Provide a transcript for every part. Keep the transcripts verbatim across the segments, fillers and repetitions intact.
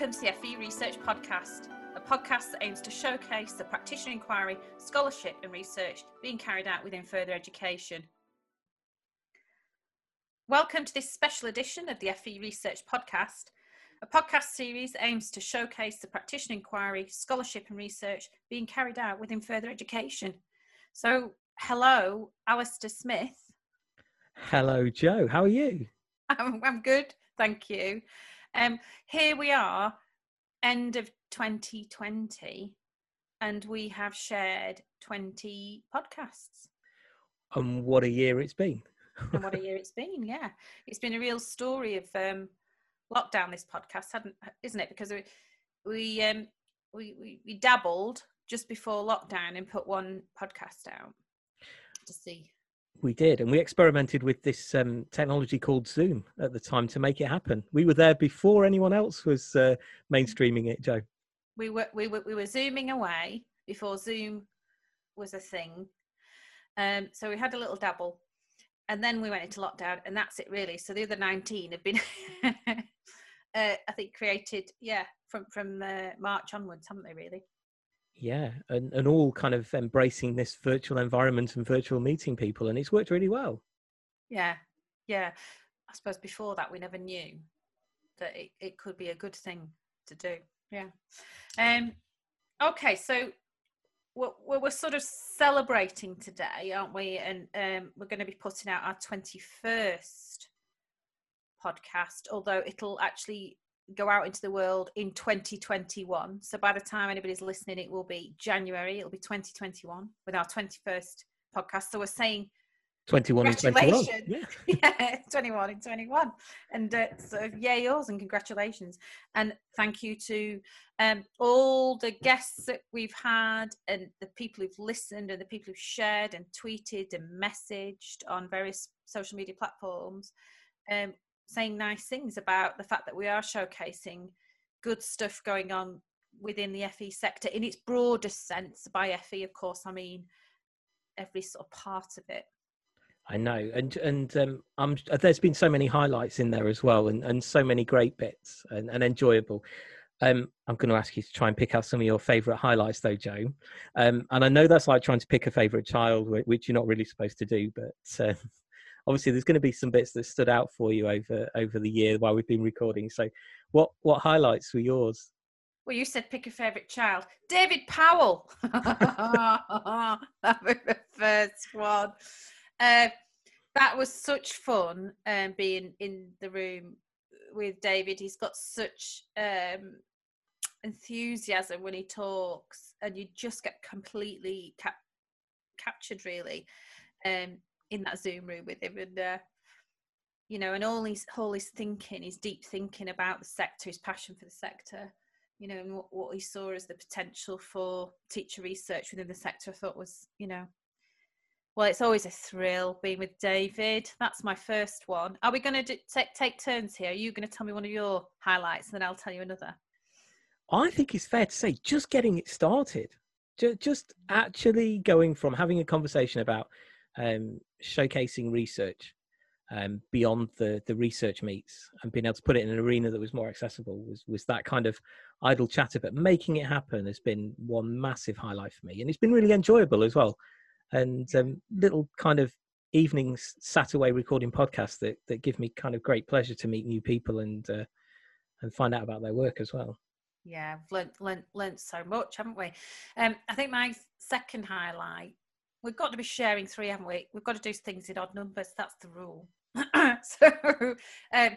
Welcome to the F E Research Podcast, a podcast that aims to showcase the practitioner inquiry, scholarship and research being carried out within further education. Welcome to this special edition of the F E Research Podcast, a podcast series that aims to showcase the practitioner inquiry, scholarship and research being carried out within further education. So, hello, Alistair Smith. Hello, Joe. How are you? I'm, I'm good, thank you. Um, here we are, end of twenty twenty, and we have shared twenty podcasts. And what a year it's been. and what a year it's been, yeah. It's been a real story of um, lockdown, this podcast, hadn't, isn't it? Because we we, um, we we we dabbled just before lockdown and put one podcast out to see. We did, and we experimented with this um, technology called Zoom at the time to make it happen. We were there before anyone else was uh, mainstreaming it, Joe. We were, we were, we were Zooming away before Zoom was a thing. Um, so we had a little dabble, and then we went into lockdown, and that's it really. So the other nineteen have been, uh, I think, created, yeah, from from uh, March onwards, haven't they, really? Yeah, and, and all kind of embracing this virtual environment and virtual meeting people, and it's worked really well. Yeah, yeah. I suppose before that we never knew that it, it could be a good thing to do. Yeah. Um. Okay, so we're, we're sort of celebrating today, aren't we? And um, we're going to be putting out our twenty-first podcast, although it'll actually go out into the world in twenty twenty-one. So by the time anybody's listening, it will be January, it'll be twenty twenty-one with our twenty-first podcast. So we're saying twenty-one and twenty-one. Yeah. yeah, twenty-one and twenty-one. And uh, sort of yeah, yours and congratulations. And thank you to um, all the guests that we've had and the people who've listened and the people who've shared and tweeted and messaged on various social media platforms. Um, saying nice things about the fact that we are showcasing good stuff going on within the F E sector in its broadest sense. By F E, of course, I mean every sort of part of it. I know, and and um, I'm, there's been so many highlights in there as well, and, and so many great bits and, and enjoyable. Um, I'm going to ask you to try and pick out some of your favourite highlights though, Joe. Um, and I know that's like trying to pick a favourite child, which you're not really supposed to do, but... Uh, Obviously, there's going to be some bits that stood out for you over over the year while we've been recording. So what, what highlights were yours? Well, you said pick a favourite child. David Powell. That was the first one. Uh, that was such fun, um, being in the room with David. He's got such um, enthusiasm when he talks, and you just get completely cap- captured, really. Um in that Zoom room with him, and uh, you know, and all his all his thinking, his deep thinking about the sector, his passion for the sector, you know, and what, what he saw as the potential for teacher research within the sector, I thought was, you know, well, it's always a thrill being with David. That's my first one. Are we going to take take turns here? Are you going to tell me one of your highlights, and then I'll tell you another? I think it's fair to say just getting it started, just actually going from having a conversation about um showcasing research um beyond the the research meets and being able to put it in an arena that was more accessible was was that kind of idle chatter, but making it happen has been one massive highlight for me, and it's been really enjoyable as well. And um little kind of evenings sat away recording podcasts that that give me kind of great pleasure to meet new people and uh, and find out about their work as well. Yeah, I've learnt, learnt, learnt so much, haven't we? um I think my second highlight, we've got to be sharing three, haven't we? We've got to do things in odd numbers. That's the rule. So um,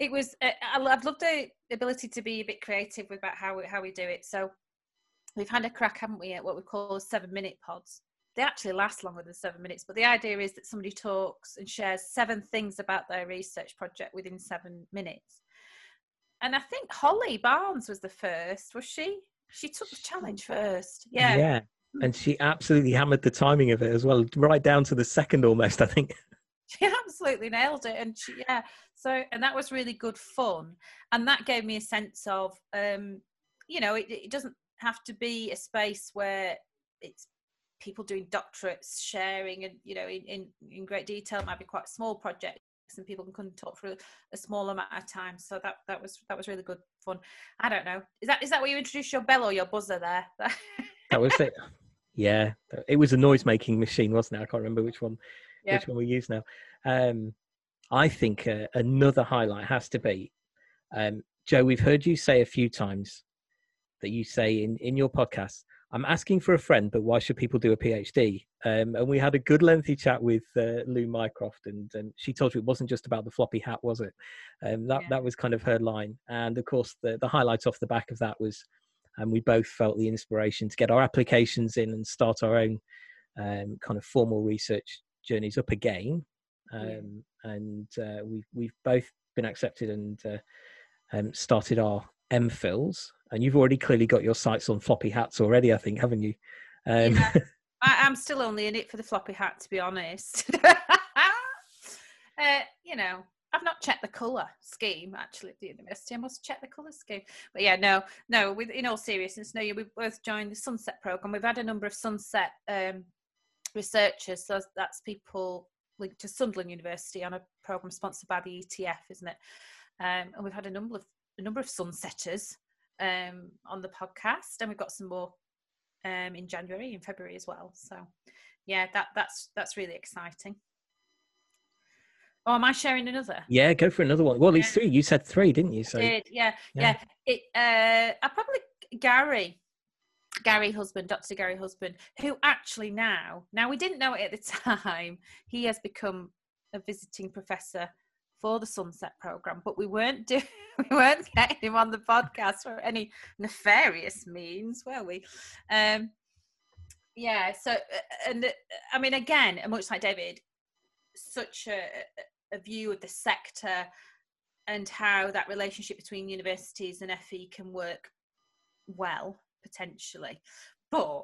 it was, uh, I, I've loved the ability to be a bit creative about how we, how we do it. So we've had a crack, haven't we, at what we call seven minute pods. They actually last longer than seven minutes, but the idea is that somebody talks and shares seven things about their research project within seven minutes. And I think Holly Barnes was the first, was she? She took the challenge first. Yeah. Yeah. And she absolutely hammered the timing of it as well, right down to the second almost, I think. She absolutely nailed it. And she, yeah, so, and that was really good fun. And that gave me a sense of, um, you know, it, it doesn't have to be a space where it's people doing doctorates, sharing, and, you know, in, in, in great detail. It might be quite a small project. and people can come and talk for a, a small amount of time. So that that was that was really good fun. I don't know. Is that is that where you introduced your bell or your buzzer there? That was it. Yeah, it was a noise-making machine, wasn't it? I can't remember which one yeah. which one we use now. Um, I think uh, another highlight has to be, um, Joe, we've heard you say a few times that you say in, in your podcast, I'm asking for a friend, but why should people do a PhD? Um, and we had a good lengthy chat with uh, Lou Mycroft, and, and she told you it wasn't just about the floppy hat, was it? Um, that, yeah. that was kind of her line. And of course, the, the highlight off the back of that was, and we both felt the inspiration to get our applications in and start our own um, kind of formal research journeys up again. Um, yeah. And uh, we've, we've both been accepted and uh, um, started our M Phils. And you've already clearly got your sights on floppy hats already, I think, haven't you? Um, yeah. I, I'm still only in it for the floppy hat, to be honest. uh, you know, I've not checked the colour scheme, actually, at the university. I must check the colour scheme. But yeah, no, no, with, in all seriousness, no, you, we've both joined the Sunset programme. We've had a number of Sunset um, researchers. So that's people linked to Sunderland University on a programme sponsored by the E T F, isn't it? Um, and we've had a number of, a number of Sunsetters um on the podcast, and we've got some more um in January and February as well. So yeah, that that's that's really exciting. Oh, am I sharing another? Yeah, go for another one. Well, at least yeah. three. You said three, didn't you? So I did, yeah, yeah. yeah. It uh I probably Gary, Gary Husband, Doctor Gary Husband, who actually now now we didn't know it at the time, he has become a visiting professor for the Sunset programme, but we weren't do we weren't getting him on the podcast for any nefarious means, were we? Um, yeah. So, and I mean, again, much like David, such a, a view of the sector and how that relationship between universities and F E can work well potentially. But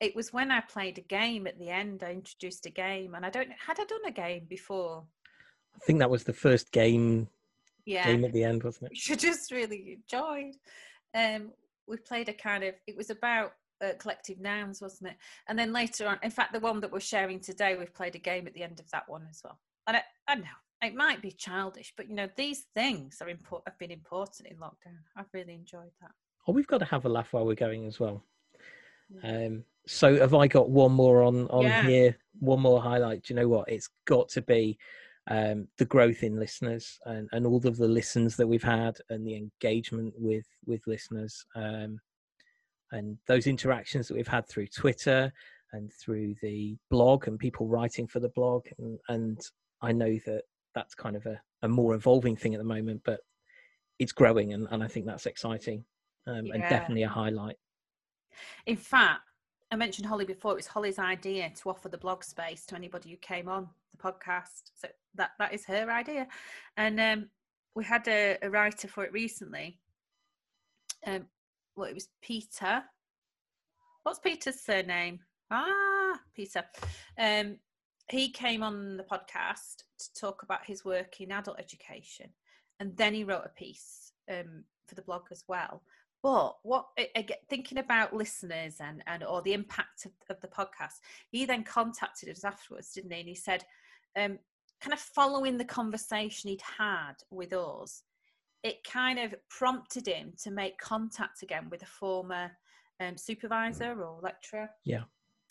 it was when I played a game at the end, I introduced a game, and I don't had I done a game before. I think that was the first game, yeah. game at the end, wasn't it? You just really enjoyed. Um, we played a kind of, it was about uh, collective nouns, wasn't it? And then later on, in fact, the one that we're sharing today, we've played a game at the end of that one as well. And I, I know, it might be childish, but, you know, these things are impor- have been important in lockdown. I've really enjoyed that. Oh, we've got to have a laugh while we're going as well. Yeah. Um, so have I got one more on, on yeah. here? One more highlight. Do you know what? It's got to be... Um, the growth in listeners and, and all of the listens that we've had and the engagement with with listeners um, and those interactions that we've had through Twitter and through the blog and people writing for the blog. And, and I know that that's kind of a, a more evolving thing at the moment, but it's growing. And, and I think that's exciting um, yeah. and definitely a highlight. In fact, I mentioned Holly before. It was Holly's idea to offer the blog space to anybody who came on the podcast. So that that is her idea. And um, we had a, a writer for it recently. Um, well, it was Peter. What's Peter's surname? Ah, Peter. Um, he came on the podcast to talk about his work in adult education. And then he wrote a piece um, for the blog as well. But what thinking about listeners and, and or the impact of, of the podcast, he then contacted us afterwards, didn't he? And he said, um, kind of following the conversation he'd had with us, it kind of prompted him to make contact again with a former um, supervisor or lecturer. Yeah.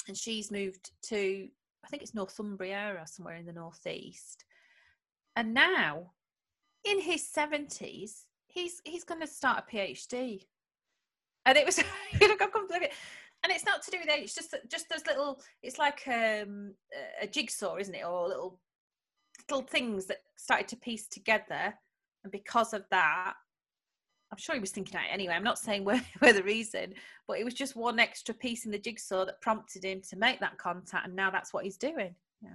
And she's moved to, I think it's Northumbria or somewhere in the northeast. And now, in his seventies, he's he's going to start a PhD. And it was, you know, I can't believe it. And it's not to do with age, it's just just those little, it's like um, a jigsaw, isn't it? Or little little things that started to piece together. And because of that, I'm sure he was thinking about it anyway. I'm not saying we're, we're the reason, but it was just one extra piece in the jigsaw that prompted him to make that contact. And now that's what he's doing. Yeah.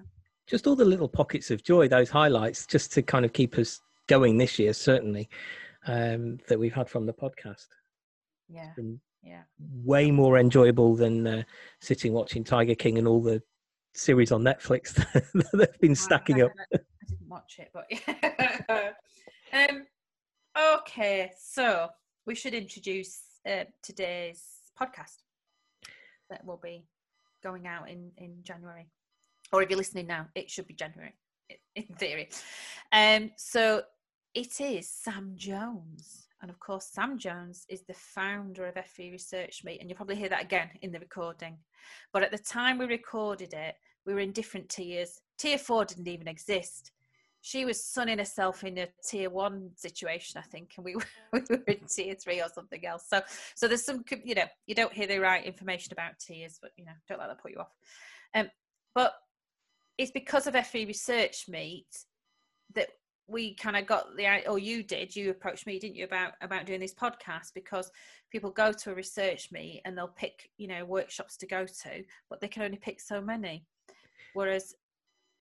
Just all the little pockets of joy, those highlights, just to kind of keep us going this year, certainly, um, that we've had from the podcast. Yeah, yeah. Way more enjoyable than uh, sitting watching Tiger King and all the series on Netflix that they've been stacking up. I didn't watch it, but yeah. um, okay, so we should introduce uh, today's podcast that will be going out in, in January. Or if you're listening now, it should be January. in theory. Um, so it is Sam Jones. And of course, Sam Jones is the founder of F E Research Meet. And you'll probably hear that again in the recording. But at the time we recorded it, we were in different tiers. Tier four didn't even exist. She was sunning herself in a tier one situation, I think, and we were, we were in tier three or something else. So, so there's some, you know, you don't hear the right information about tiers, but, you know, don't let that put you off. Um, but it's because of F E Research Meet that we kind of got the, or you did, you approached me, didn't you, about, about doing this podcast, because people go to a research meet and they'll pick, you know, workshops to go to, but they can only pick so many. Whereas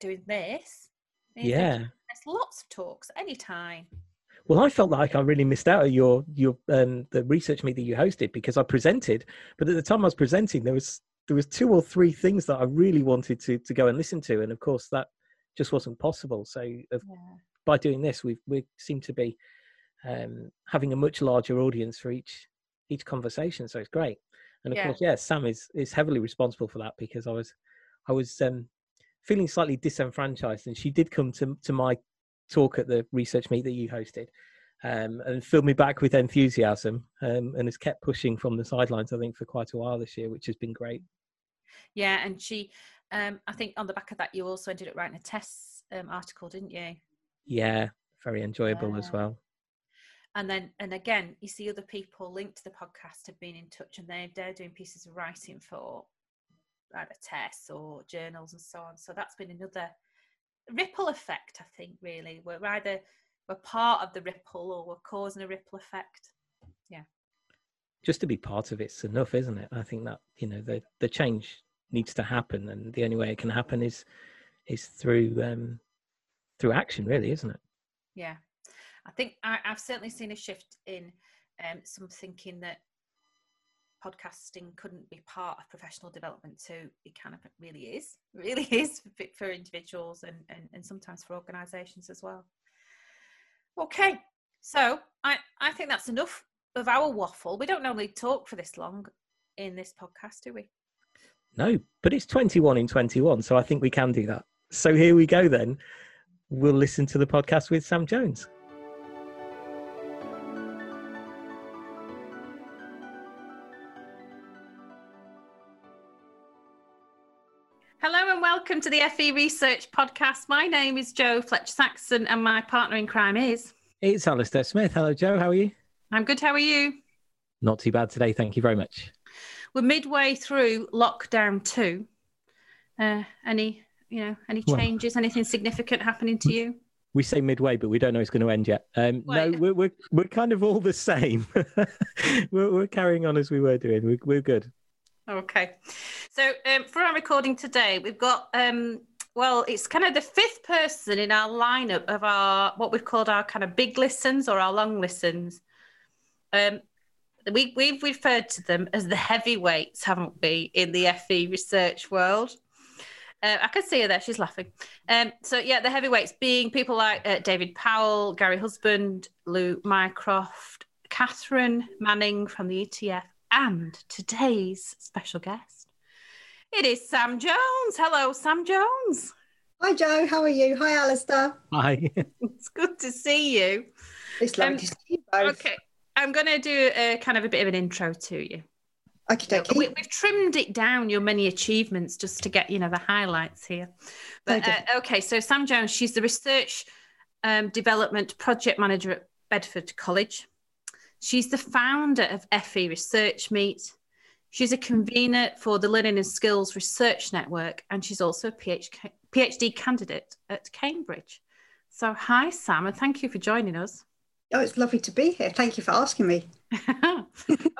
doing this, yeah, there's lots of talks anytime. Well, I felt like I really missed out on your your um the research meet that you hosted, because I presented, but at the time I was presenting, there was there was two or three things that I really wanted to to go and listen to, and of course that just wasn't possible. So of, yeah. by doing this, we we seem to be um having a much larger audience for each each conversation, so it's great. And of yeah. course, yeah, Sam is is heavily responsible for that, because I was I was um feeling slightly disenfranchised, and she did come to, to my talk at the research meet that you hosted, um, and filled me back with enthusiasm, um, and has kept pushing from the sidelines, I think, for quite a while this year, which has been great. Yeah, and she, um, I think on the back of that, you also ended up writing a test um, article, didn't you? Yeah, very enjoyable yeah. as well. And then, and again, you see other people linked to the podcast have been in touch, and they, they're doing pieces of writing for either tests or journals and so on. So that's been another ripple effect, I think, really. We're either we're part of the ripple or we're causing a ripple effect. Yeah. Just to be part of it's enough, isn't it? I think that, you know, the, the change needs to happen, and the only way it can happen is is through um through action, really, isn't it? Yeah. I think I, I've certainly seen a shift in um some thinking that podcasting couldn't be part of professional development, so it kind of really is, really is for, for individuals and, and, and sometimes for organisations as well. Okay, so I, I think that's enough of our waffle. We don't normally talk for this long in this podcast, do we? No, but it's twenty-one in twenty-one, so I think we can do that. So here we go then. We'll listen to the podcast with Sam Jones. Welcome to the F E Research Podcast. My name is Joe Fletcher-Saxon, and my partner in crime is... It's Alistair Smith. Hello, Joe. How are you? I'm good. How are you? Not too bad today. Thank you very much. We're midway through lockdown two. Uh, any, you know, any changes, well, anything significant happening to you? We say midway, but we don't know it's going to end yet. Um, no, we're, we're, we're kind of all the same. we're, we're carrying on as we were doing. We're, we're good. Okay, so um, for our recording today, we've got, um, well, it's kind of the fifth person in our lineup of our, what we've called our kind of big listens or our long listens. Um, we, we've referred to them as the heavyweights, haven't we, in the F E research world. Uh, I can see her there, she's laughing. Um, so yeah, the heavyweights being people like uh, David Powell, Gary Husband, Lou Mycroft, Catherine Manning from the E T F, and today's special guest, it is Sam Jones. Hello, Sam Jones. Hi, Joe. How are you? Hi, Alistair. Hi. It's good to see you. It's lovely um, to see you both. Okay, I'm going to do a kind of a bit of an intro to you. Okay, okay. We, we've trimmed it down, your many achievements, just to get, you know, the highlights here. But okay, uh, okay so Sam Jones, she's the Research um, Development Project Manager at Bedford College. She's the founder of F E Research Meet. She's a convener for the Learning and Skills Research Network, and she's also a PhD candidate at Cambridge. So hi, Sam, and thank you for joining us. Oh, it's lovely to be here. Thank you for asking me.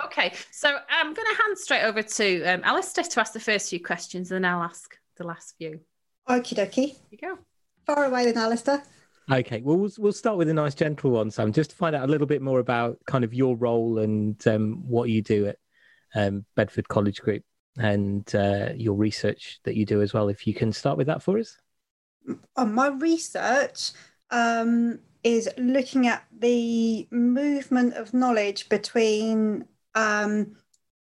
Okay, so I'm going to hand straight over to um, Alistair to ask the first few questions, and then I'll ask the last few. Okie dokie. Here you go. Far away then, Alistair. Okay, well, well, we'll start with a nice gentle one, Sam, just to find out a little bit more about kind of your role and um, what you do at um, Bedford College Group and uh, your research that you do as well. If you can start with that for us. Oh, my research um, is looking at the movement of knowledge between um,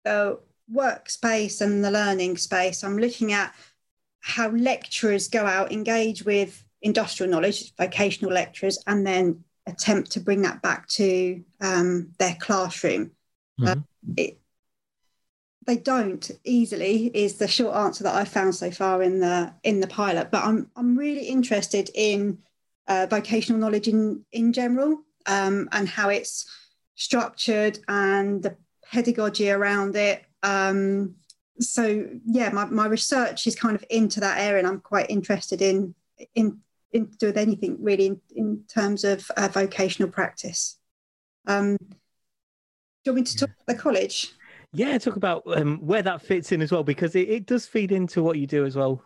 the workspace and the learning space. I'm looking at how lecturers go out, engage with industrial knowledge, vocational lecturers, and then attempt to bring that back to um, their classroom. Mm-hmm. uh, it, they don't easily is the short answer that I've found so far in the in the pilot. But I'm I'm really interested in uh, vocational knowledge in in general um, and how it's structured and the pedagogy around it. Um, so yeah, my my research is kind of into that area, and I'm quite interested in in. in to do with anything really in, in terms of uh, vocational practice. Um, do you want me to talk about the college? Yeah, talk about um, where that fits in as well, because it, it does feed into what you do as well.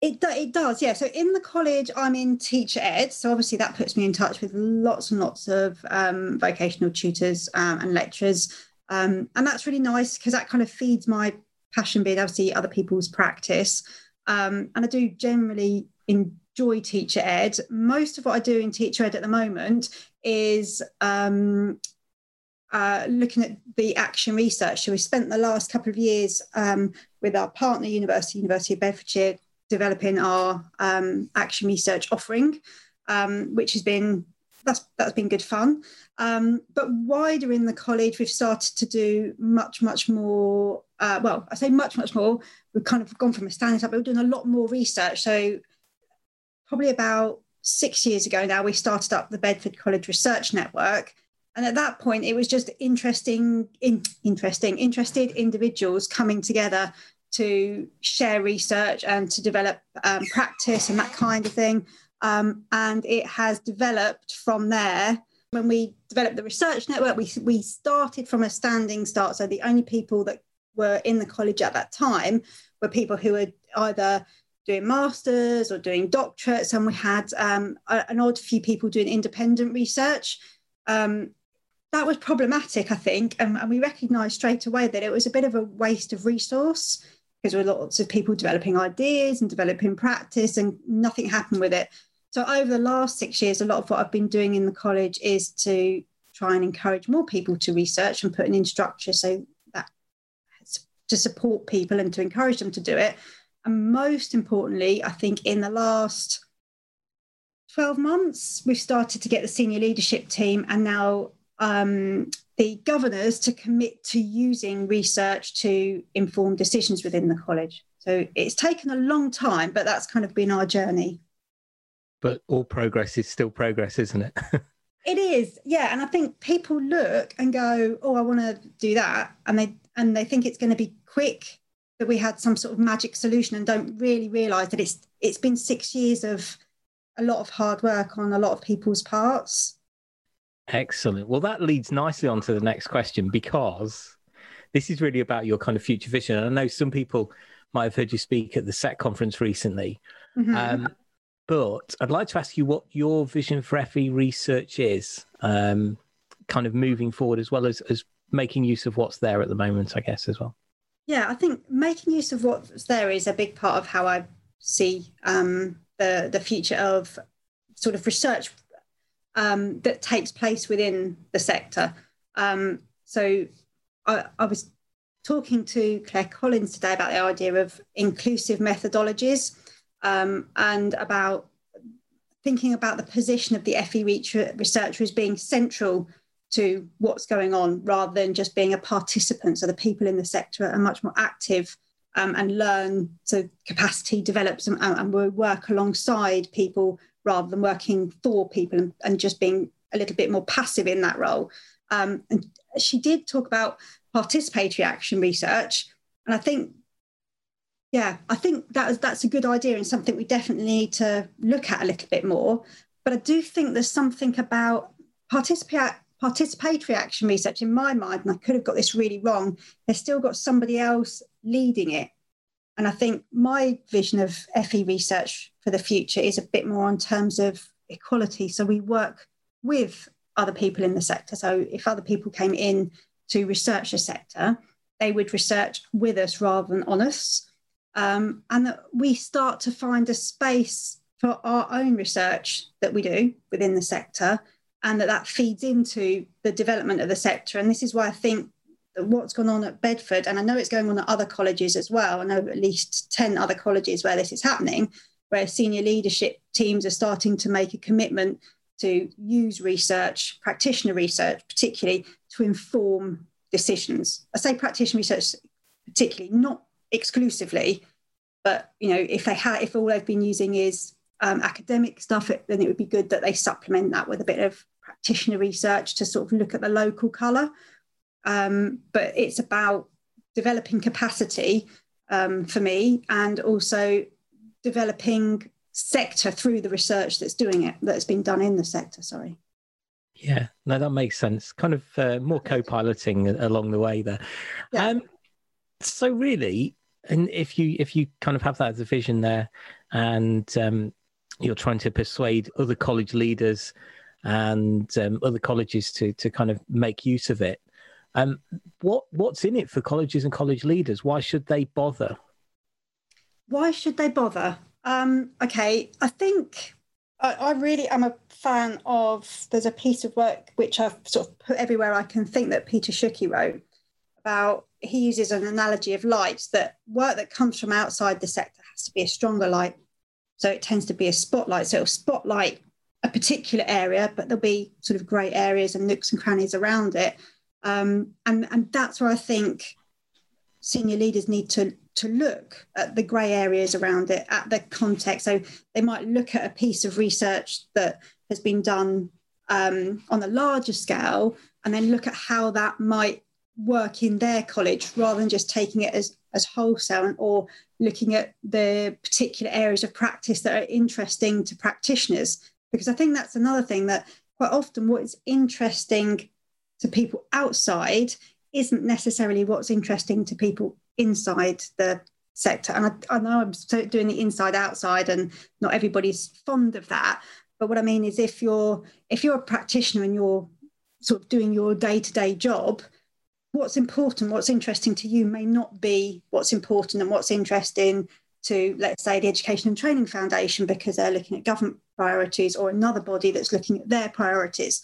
It, do, it does, yeah. So in the college, I'm in teacher ed. So obviously that puts me in touch with lots and lots of um, vocational tutors um, and lecturers. Um, and that's really nice because that kind of feeds my passion, being able to see other people's practice. Um, and I do generally in enjoy teacher ed. Most of what I do in teacher ed at the moment is um, uh, looking at the action research. So we spent the last couple of years um, with our partner university, University of Bedfordshire, developing our um, action research offering, um, which has been that's that's been good fun. Um, but wider in the college, we've started to do much, much more. Uh, well, I say much, much more. We've kind of gone from a standing start, but we're doing a lot more research. So probably about six years ago now, we started up the Bedford College Research Network. And at that point, it was just interesting, in, interesting, interested individuals coming together to share research and to develop um, practice and that kind of thing. Um, and it has developed from there. When we developed the research network, we, we started from a standing start. So the only people that were in the college at that time were people who were either doing masters or doing doctorates, and we had um, a, an odd few people doing independent research. Um, that was problematic, I think, and, and we recognised straight away that it was a bit of a waste of resource because there were lots of people developing ideas and developing practice and nothing happened with it. So over the last six years, a lot of what I've been doing in the college is to try and encourage more people to research and put in structure so that to support people and to encourage them to do it. And most importantly, I think in the last twelve months, we've started to get the senior leadership team and now um, the governors to commit to using research to inform decisions within the college. So it's taken a long time, but that's kind of been our journey. But all progress is still progress, isn't it? It is, yeah. And I think people look and go, oh, I want to do that. And they and they think it's going to be quick, that we had some sort of magic solution, and don't really realise that it's it's been six years of a lot of hard work on a lot of people's parts. Excellent. Well, that leads nicely on to the next question, because this is really about your kind of future vision. And I know some people might have heard you speak at the S E T conference recently, mm-hmm. um, but I'd like to ask you what your vision for F E research is, um, kind of moving forward, as well as, as making use of what's there at the moment, I guess, as well. Yeah, I think making use of what's there is a big part of how I see um, the, the future of sort of research um, that takes place within the sector. Um, so I, I was talking to Claire Collins today about the idea of inclusive methodologies um, and about thinking about the position of the F E researcher as being central to what's going on, rather than just being a participant. So the people in the sector are much more active um, and learn, so capacity develops, and, and we work alongside people rather than working for people and, and just being a little bit more passive in that role. Um, and she did talk about participatory action research, and I think, yeah, I think that was, that's a good idea and something we definitely need to look at a little bit more. But I do think there's something about participatory Participatory action research, in my mind, and I could have got this really wrong, they've still got somebody else leading it. And I think my vision of F E research for the future is a bit more in terms of equality. So we work with other people in the sector. So if other people came in to research the sector, they would research with us rather than on us. Um, and that we start to find a space for our own research that we do within the sector, and that that feeds into the development of the sector. And this is why I think that what's gone on at Bedford, and I know it's going on at other colleges as well, I know at least ten other colleges where this is happening, where senior leadership teams are starting to make a commitment to use research, practitioner research particularly, to inform decisions. I say practitioner research particularly, not exclusively, but you know, if they ha- if all they've been using is um, academic stuff, then it would be good that they supplement that with a bit of practitioner research to sort of look at the local colour. Um, but it's about developing capacity um, for me, and also developing sector through the research that's doing it, that's been done in the sector, sorry. Yeah, no, that makes sense. Kind of uh, more co-piloting along the way there. Yeah. Um, so really, and if you if you kind of have that as a vision there, and um, you're trying to persuade other college leaders and um, other colleges to to kind of make use of it, um, what what's in it for colleges and college leaders? Why should they bother? Why should they bother? Um, okay, I think I, I really am a fan of, there's a piece of work which I've sort of put everywhere I can think that Peter Shuki wrote about, he uses an analogy of lights, that work that comes from outside the sector has to be a stronger light. So it tends to be a spotlight. So it'll spotlight a particular area, but there'll be sort of grey areas and nooks and crannies around it. Um, and, and that's where I think senior leaders need to to look at the grey areas around it, at the context. So they might look at a piece of research that has been done um, on a larger scale, and then look at how that might work in their college, rather than just taking it as, as wholesale, or looking at the particular areas of practice that are interesting to practitioners. Because I think that's another thing, that quite often what is interesting to people outside isn't necessarily what's interesting to people inside the sector. And I, I know I'm doing the inside outside and not everybody's fond of that, but what I mean is, if you're if you're a practitioner and you're sort of doing your day-to-day job, what's important, what's interesting to you may not be what's important and what's interesting to, let's say, the Education and Training Foundation, because they're looking at government priorities, or another body that's looking at their priorities.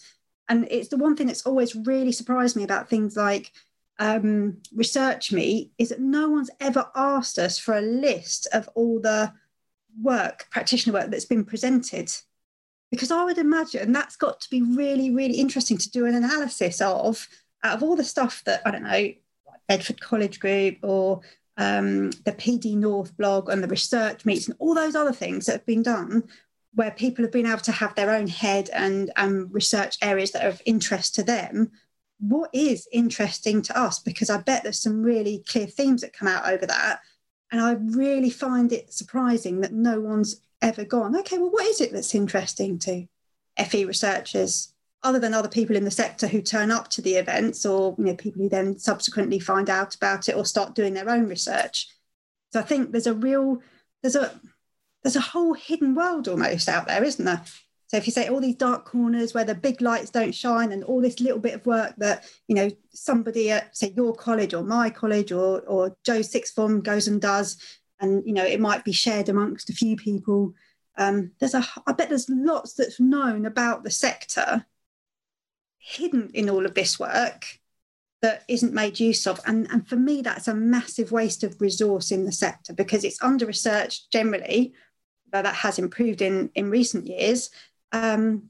And it's the one thing that's always really surprised me about things like um, Research Meet, is that no one's ever asked us for a list of all the work, practitioner work, that's been presented. Because I would imagine that's got to be really, really interesting to do an analysis of, out of all the stuff that, I don't know, like Bedford College Group, or um, the P D North blog, and the research meets, and all those other things that have been done, where people have been able to have their own head and um, research areas that are of interest to them. What is interesting to us? Because I bet there's some really clear themes that come out over that. And I really find it surprising that no one's ever gone, okay, well, what is it that's interesting to F E researchers, other than other people in the sector who turn up to the events, or you know, people who then subsequently find out about it or start doing their own research. So I think there's a real, there's a, There's a whole hidden world almost out there, isn't there? So if you say all these dark corners where the big lights don't shine, and all this little bit of work that, you know, somebody at, say, your college or my college or or Joe's sixth form goes and does, and, you know, it might be shared amongst a few people. Um, there's a, I bet there's lots that's known about the sector hidden in all of this work that isn't made use of. And, and for me, that's a massive waste of resource in the sector, because it's under-researched generally, though that has improved in, in recent years. Um,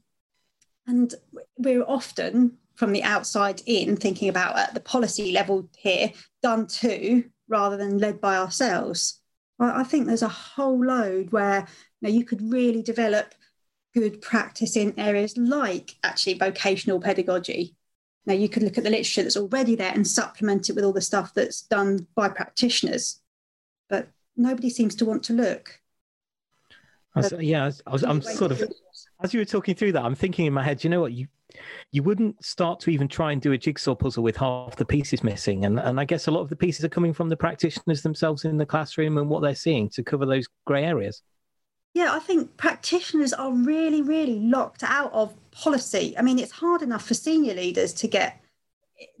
and we're often, from the outside in, thinking about at the policy level here, done to, rather than led by ourselves. Well, I think there's a whole load where you know, you could really develop good practice in areas like actually vocational pedagogy. Now, you could look at the literature that's already there and supplement it with all the stuff that's done by practitioners, but nobody seems to want to look. I was, yeah, I was, I'm sort of, as you were talking through that, I'm thinking in my head, you know what, you you wouldn't start to even try and do a jigsaw puzzle with half the pieces missing. And, and I guess a lot of the pieces are coming from the practitioners themselves in the classroom and what they're seeing to cover those grey areas. Yeah, I think practitioners are really, really locked out of policy. I mean, it's hard enough for senior leaders to get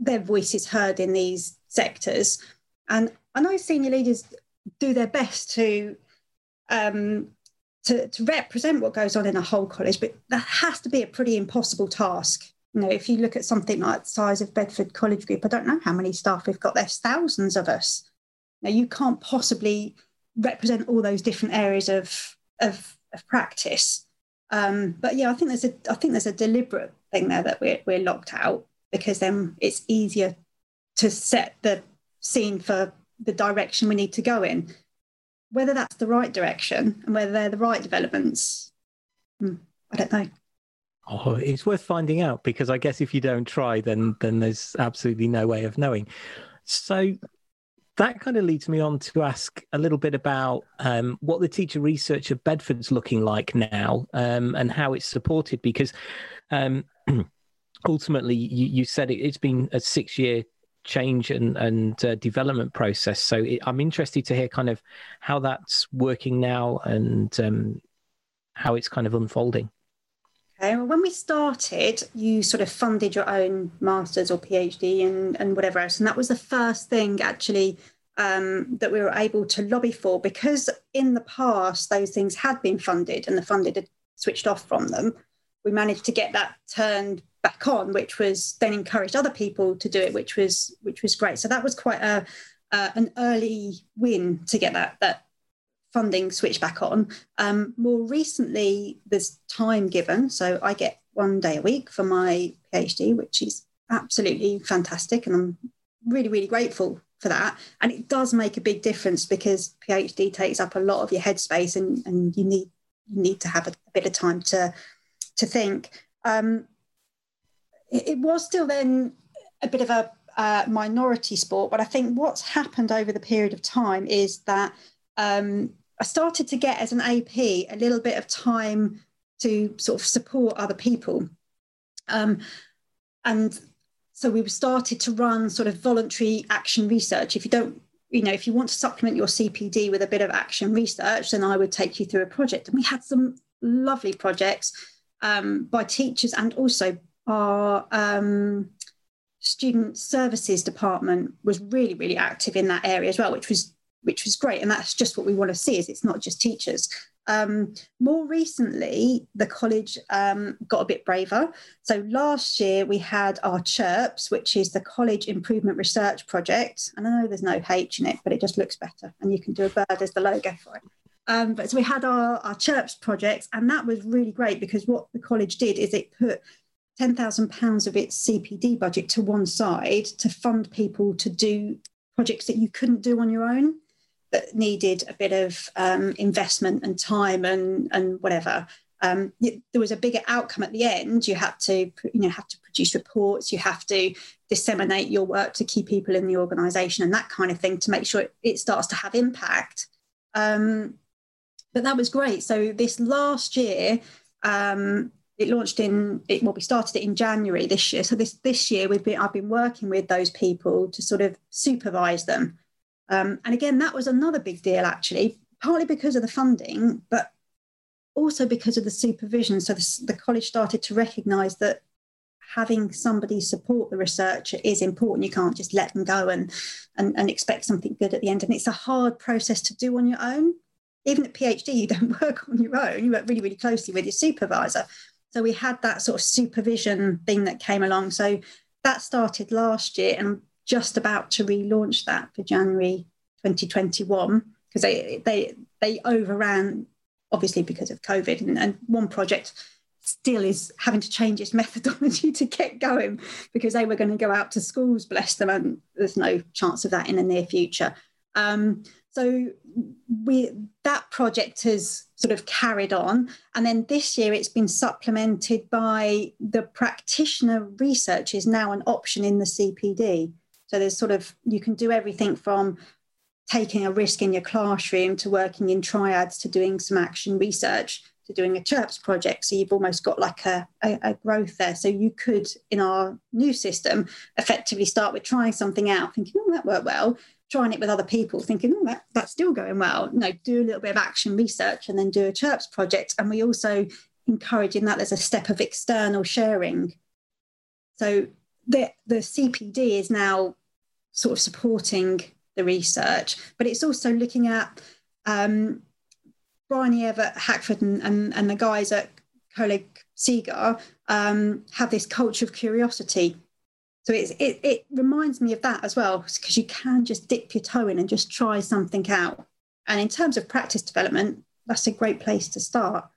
their voices heard in these sectors. And I know senior leaders do their best to... Um, To, to represent what goes on in a whole college, but that has to be a pretty impossible task. You know, if you look at something like the size of Bedford College Group, I don't know how many staff we've got. There's thousands of us. Now, you can't possibly represent all those different areas of of, of practice. Um, but yeah, I think there's a I think there's a deliberate thing there that we're we're locked out, because then it's easier to set the scene for the direction we need to go in. Whether that's the right direction and whether they're the right developments, I don't know. Oh, it's worth finding out, because I guess if you don't try, then then there's absolutely no way of knowing. So that kind of leads me on to ask a little bit about um, what the teacher research of Bedford's looking like now, um, and how it's supported, because um, ultimately you, you said it, it's been a six-year change and, and uh, development process. So it, I'm interested to hear kind of how that's working now and um, how it's kind of unfolding. Okay, well, when we started, you sort of funded your own master's or PhD and, and whatever else. And that was the first thing actually um, that we were able to lobby for, because in the past, those things had been funded and the funded had switched off from them. We managed to get that turned back on, which was then encouraged other people to do it, which was which was great. So that was quite a uh, an early win to get that that funding switched back on. Um, more recently, there's time given, so I get one day a week for my PhD, which is absolutely fantastic, and I'm really really grateful for that. And it does make a big difference, because PhD takes up a lot of your headspace, and and you need you need to have a, a bit of time to to think. Um, It was still then a bit of a uh, minority sport, but I think what's happened over the period of time is that um, I started to get, as an A P, a little bit of time to sort of support other people. Um, and so we started to run sort of voluntary action research. If you don't, you know, if you want to supplement your C P D with a bit of action research, then I would take you through a project. And we had some lovely projects um, by teachers and also our um, student services department was really, really active in that area as well, which was which was great. And that's just what we want to see, is it's not just teachers. Um, more recently, the college um, got a bit braver. So last year we had our CHIRPS, which is the College Improvement Research Project. And I know there's no H in it, but it just looks better. And you can do a bird as the logo for it. Um, but so we had our, our CHIRPS projects, and that was really great, because what the college did is it put ten thousand pounds of its C P D budget to one side to fund people to do projects that you couldn't do on your own, that needed a bit of um, investment and time and, and whatever. Um, it, there was a bigger outcome at the end. You had to, you know, have to produce reports. You have to disseminate your work to key people in the organisation and that kind of thing to make sure it, it starts to have impact. Um, but that was great. So this last year, um, It launched in, it, well, we started it in January this year. So this this year, we've been, I've been working with those people to sort of supervise them. Um, and again, that was another big deal, actually, partly because of the funding, but also because of the supervision. So this, the college started to recognise that having somebody support the researcher is important. You can't just let them go and, and, and expect something good at the end. And it's a hard process to do on your own. Even at PhD, you don't work on your own. You work really, really closely with your supervisor. So we had that sort of supervision thing that came along. So that started last year, and I'm just about to relaunch that for January twenty twenty-one, because they they they overran, obviously, because of COVID, and, and one project still is having to change its methodology to get going, because they were going to go out to schools, bless them, and there's no chance of that in the near future. Um, so we that project has sort of carried on, and then this year it's been supplemented by the practitioner research is now an option in the C P D. So there's sort of, you can do everything from taking a risk in your classroom to working in triads to doing some action research to doing a CHIRPS project. So you've almost got like a, a, a growth there. So you could, in our new system, effectively start with trying something out, thinking, oh, that worked well. Trying it with other people, thinking, oh, that, that's still going well. No, do a little bit of action research and then do a CHIRPS project. And we also encourage in that there's a step of external sharing. So the, the C P D is now sort of supporting the research, but it's also looking at um, Bryony Everett Hackford and, and, and the guys at Coleg Segar um, have this culture of curiosity. So it's, it, it reminds me of that as well, because you can just dip your toe in and just try something out. And in terms of practice development, that's a great place to start.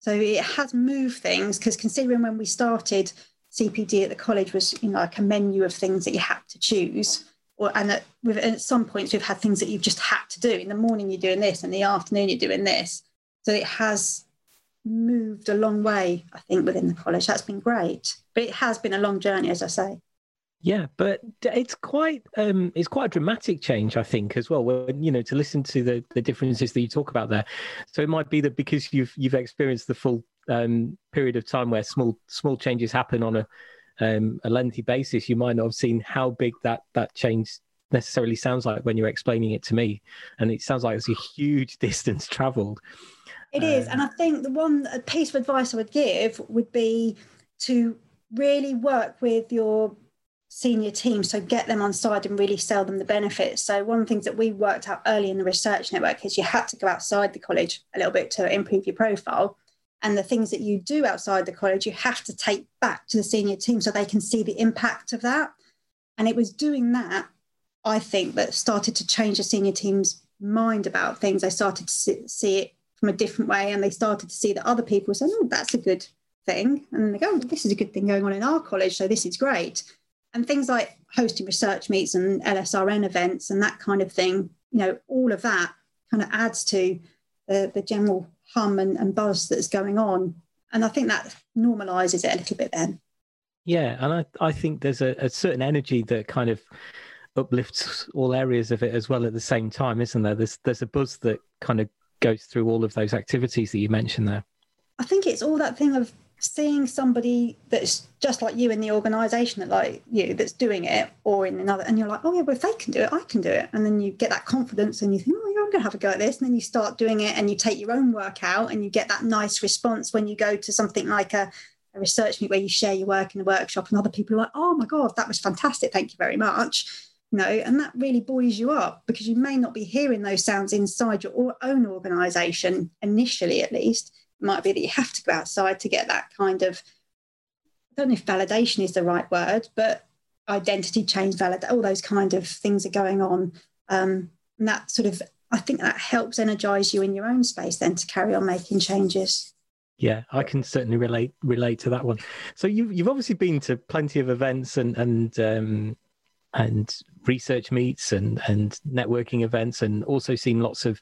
So it has moved things, because considering when we started C P D at the college was, you know, like a menu of things that you had to choose. Or, and at, with, at some points we've had things that you've just had to do. In the morning you're doing this, and in the afternoon you're doing this. So it has moved a long way, I think, within the college. That's been great. But it has been a long journey, as I say. Yeah, but it's quite um, it's quite a dramatic change, I think, as well. When, you know, to listen to the, the differences that you talk about there, so it might be that because you've you've experienced the full um, period of time where small small changes happen on a um, a lengthy basis, you might not have seen how big that that change necessarily sounds like when you're explaining it to me, and it sounds like it's a huge distance travelled. It um, is, and I think the one a piece of advice I would give would be to really work with your senior team, so get them on side and really sell them the benefits. So one of the things that we worked out early in the research network is you had to go outside the college a little bit to improve your profile, and the things that you do outside the college you have to take back to the senior team so they can see the impact of that. And it was doing that, I think, that started to change the senior team's mind about things. They started to see it from a different way, and they started to see that other people said, oh, that's a good thing, and they go, oh, this is a good thing going on in our college, so this is great. And things like hosting research meets and L S R N events and that kind of thing, you know, all of that kind of adds to the, the general hum and, and buzz that's going on. And I think that normalises it a little bit then. Yeah, and I, I think there's a, a certain energy that kind of uplifts all areas of it as well at the same time, isn't there? There's, there's a buzz that kind of goes through all of those activities that you mentioned there. I think it's all that thing of seeing somebody that's just like you in the organisation that like you that's doing it, or in another, and you're like, oh yeah, well if they can do it, I can do it. And then you get that confidence and you think, oh yeah, I'm going to have a go at this. And then you start doing it and you take your own work out and you get that nice response when you go to something like a, a research meet where you share your work in a workshop and other people are like, oh my God, that was fantastic. Thank you very much. You know, and that really buoys you up, because you may not be hearing those sounds inside your own organisation initially, at least. Might be that you have to go outside to get that kind of, I don't know if validation is the right word, but identity change, valid, all those kind of things are going on. Um, and that sort of, I think that helps energise you in your own space then to carry on making changes. Yeah, I can certainly relate relate to that one. So you've, you've obviously been to plenty of events and and um, and research meets and, and networking events, and also seen lots of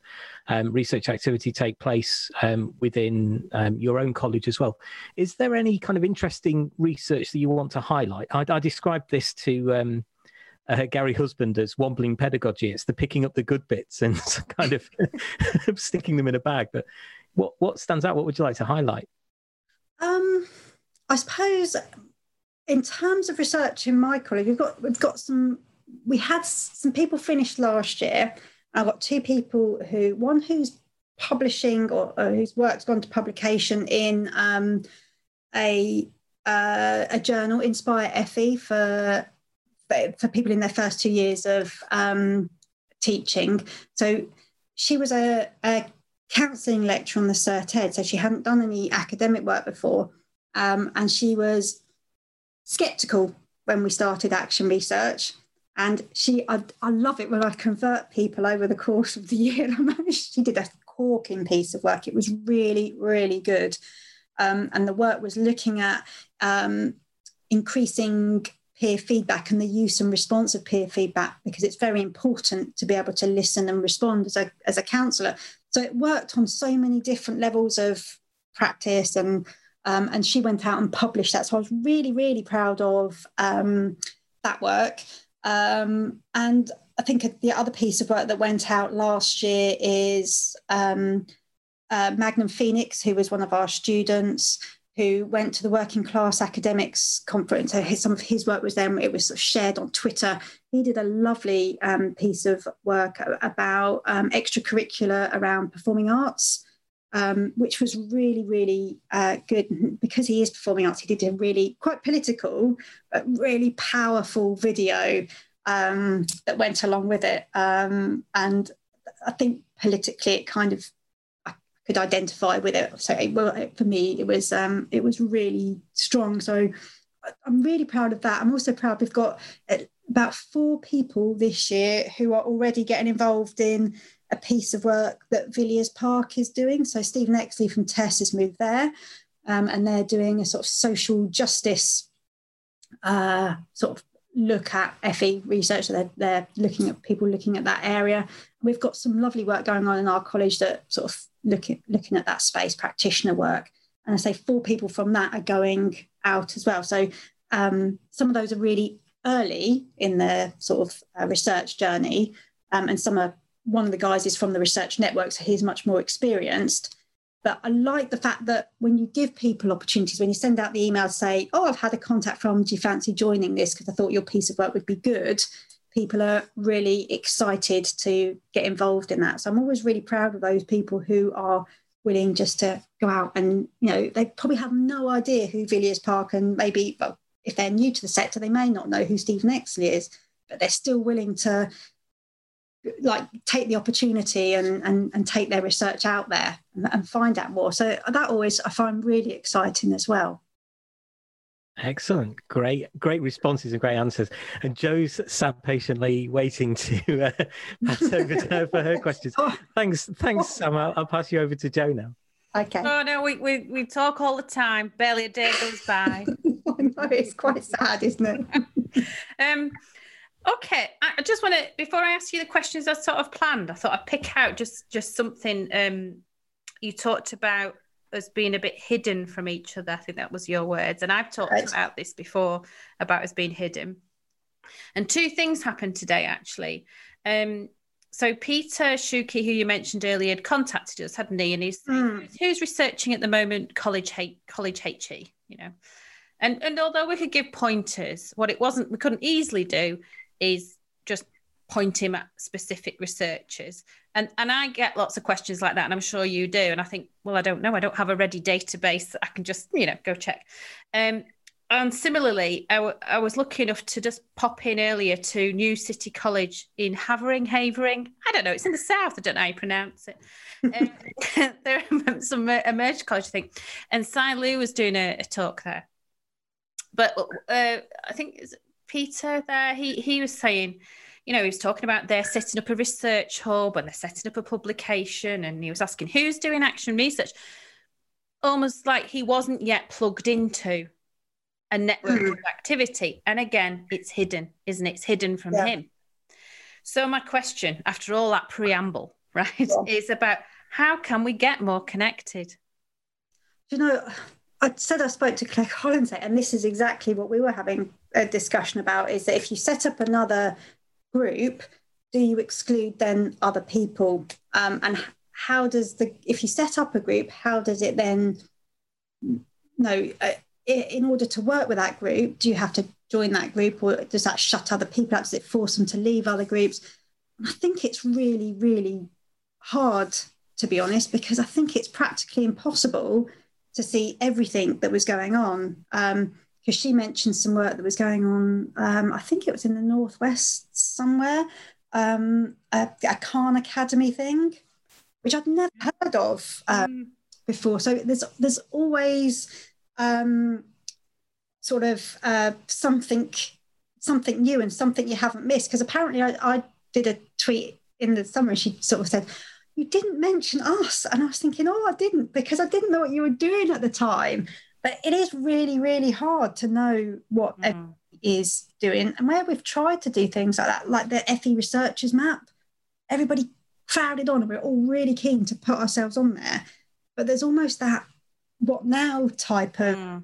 um, research activity take place um, within um, your own college as well. Is there any kind of interesting research that you want to highlight? I, I described this to um, uh, Gary Husband as wambling pedagogy. It's the picking up the good bits and kind of sticking them in a bag. But what, what stands out? What would you like to highlight? Um, I suppose in terms of research in my college, we've got, we've got some... We had some people finished last year. I've got two people who, one who's publishing or, or whose work's gone to publication in um, a uh, a journal, Inspire F E, for for people in their first two years of um, teaching. So she was a, a counselling lecturer on the Cert Ed, so she hadn't done any academic work before, um, and she was sceptical when we started Action Research. And she, I, I love it when I convert people over the course of the year. She did a corking piece of work. It was really, really good. Um, and the work was looking at um, increasing peer feedback and the use and response of peer feedback, because it's very important to be able to listen and respond as a, as a counsellor. So it worked on so many different levels of practice, and um, and she went out and published that. So I was really, really proud of um, that work. Um, and I think the other piece of work that went out last year is um, uh, Magnum Phoenix, who was one of our students, who went to the Working Class Academics Conference. So his, some of his work was then, it was sort of shared on Twitter. He did a lovely um, piece of work about um, extracurricular around performing arts, um, which was really, really uh, good. Because he is performing arts, he did a really quite political but really powerful video um, that went along with it. Um, and I think politically it kind of, I could identify with it. So it, well, it, for me, it was um, it was really strong. So I'm really proud of that. I'm also proud we've got about four people this year who are already getting involved in a piece of work that Villiers Park is doing. So Stephen Exley from T E S has moved there, um, and they're doing a sort of social justice uh, sort of look at F E research. So they're, they're looking at people looking at that area. We've got some lovely work going on in our college that sort of looking looking at that space, practitioner work. And I say four people from that are going out as well. So um, some of those are really early in their sort of uh, research journey, um, and some are, one of the guys is from the research network, so he's much more experienced. But I like the fact that when you give people opportunities, when you send out the email to say, oh, I've had a contact from, do you fancy joining this? Because I thought your piece of work would be good. People are really excited to get involved in that. So I'm always really proud of those people who are willing just to go out and, you know, they probably have no idea who Villiers Park, and maybe, well, if they're new to the sector, they may not know who Stephen Exley is, but they're still willing to, like, take the opportunity and, and, and take their research out there and, and find out more. So that always I find really exciting as well. Excellent. Great, great responses and great answers. And Jo's sat patiently waiting to uh, pass over to her for her questions. Thanks, thanks, Sam. I'll, I'll pass you over to Jo now. Okay. Oh, no, we, we, we talk all the time. Barely a day goes by. I know, it's quite sad, isn't it? um. Okay, I just want to, before I ask you the questions I sort of planned, I thought I'd pick out just, just something. Um, you talked about us being a bit hidden from each other. I think that was your words. And I've talked right. about this before, about us being hidden. And two things happened today, actually. Um, so Peter Shuki, who you mentioned earlier, had contacted us, hadn't he? And he's mm. who's researching at the moment, College H E, College H E, you know. And, and although we could give pointers, what it wasn't, we couldn't easily do is just point him at specific researchers. And and I get lots of questions like that, and I'm sure you do. And I think, well, I don't know. I don't have a ready database that I can just, you know, go check. Um, and similarly, I, w- I was lucky enough to just pop in earlier to New City College in Havering, Havering. I don't know. It's in the south. I don't know how you pronounce it. Um, there are some uh, emerged college, I think. And Sai Lu was doing a, a talk there. But uh, I think it's Peter there, he he was saying, you know, he was talking about they're setting up a research hub and they're setting up a publication, and he was asking who's doing action research, almost like he wasn't yet plugged into a network mm. of activity. And again, it's hidden, isn't it? It's hidden from yeah. him. So my question, after all that preamble, right, yeah. is about how can we get more connected? You know, I said I spoke to Claire Collins, and this is exactly what we were having a discussion about, is that if you set up another group, do you exclude then other people? Um, and how does the, if you set up a group, how does it then, you know, uh, in order to work with that group, do you have to join that group, or does that shut other people out? Does it force them to leave other groups? I think it's really, really hard, to be honest, because I think it's practically impossible to see everything that was going on, because um, she mentioned some work that was going on, um, I think it was in the Northwest somewhere, um, a, a Khan Academy thing, which I'd never heard of um, mm. before. So there's there's always um, sort of uh, something something new and something you haven't missed, because apparently I, I did a tweet in the summer and she sort of said, you didn't mention us. And I was thinking, oh, I didn't, because I didn't know what you were doing at the time. But it is really, really hard to know what mm. F E is doing. And where we've tried to do things like that, like the F E Researchers Map, everybody crowded on and we're all really keen to put ourselves on there. But there's almost that what now type of... Mm.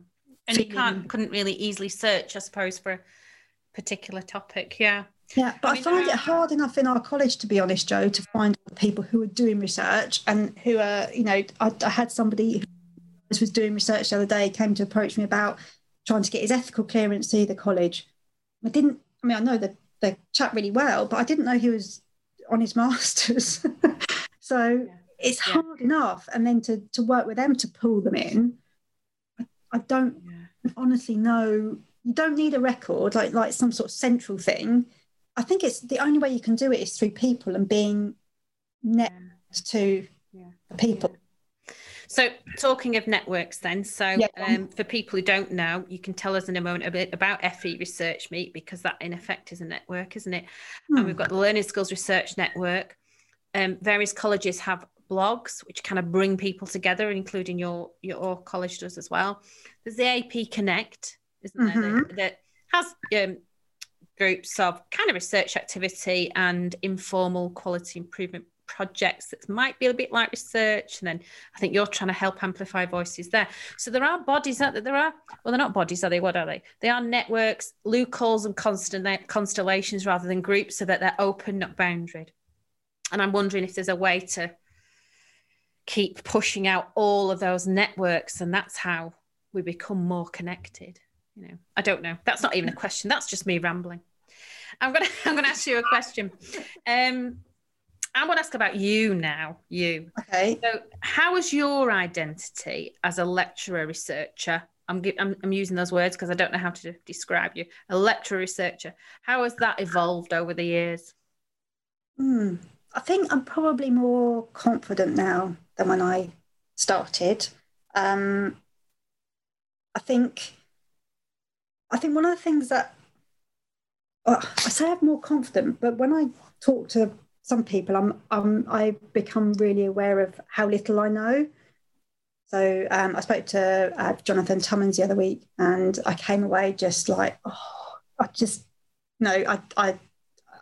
And feeling. You can't, couldn't really easily search, I suppose, for a particular topic, yeah. Yeah, but I, mean, I find it hard enough in our college, to be honest, Joe, to find people who are doing research and who are, you know, I, I had somebody who was doing research the other day came to approach me about trying to get his ethical clearance through the college. I didn't, I mean, I know the, the chap really well, but I didn't know he was on his master's. So yeah. it's yeah. hard enough. And then to, to work with them to pull them in, I, I don't yeah. honestly know. You don't need a record, like like some sort of central thing. I think it's the only way you can do it is through people and being next yeah. to yeah. people. So talking of networks then, so yeah. um, for people who don't know, you can tell us in a moment a bit about F E Research Meet, because that in effect is a network, isn't it? Hmm. And we've got the Learning Skills Research Network. Um, various colleges have blogs which kind of bring people together, including your, your college does as well. There's the A P Connect, isn't mm-hmm. there, that, that has um, groups of kind of research activity and informal quality improvement projects that might be a bit like research, and then I think you're trying to help amplify voices there. So there are bodies out there. There are, well, they're not bodies, are they? What are they? They are networks, loopholes, and constant constellations rather than groups, so that they're open, not bounded. And I'm wondering if there's a way to keep pushing out all of those networks, and that's how we become more connected. You know, I don't know. That's not even a question. That's just me rambling. I'm gonna, I'm gonna ask you a question. Um. I want to ask about you now, you. Okay. So how has your identity as a lecturer researcher, I'm, I'm, I'm using those words because I don't know how to describe you, a lecturer researcher, how has that evolved over the years? Hmm. I think I'm probably more confident now than when I started. Um, I think, I think one of the things that, oh, I say I'm more confident, but when I talk to some people, I'm, um, I become really aware of how little I know. So um, I spoke to uh, Jonathan Tummins the other week, and I came away just like, oh, I just, no, I I,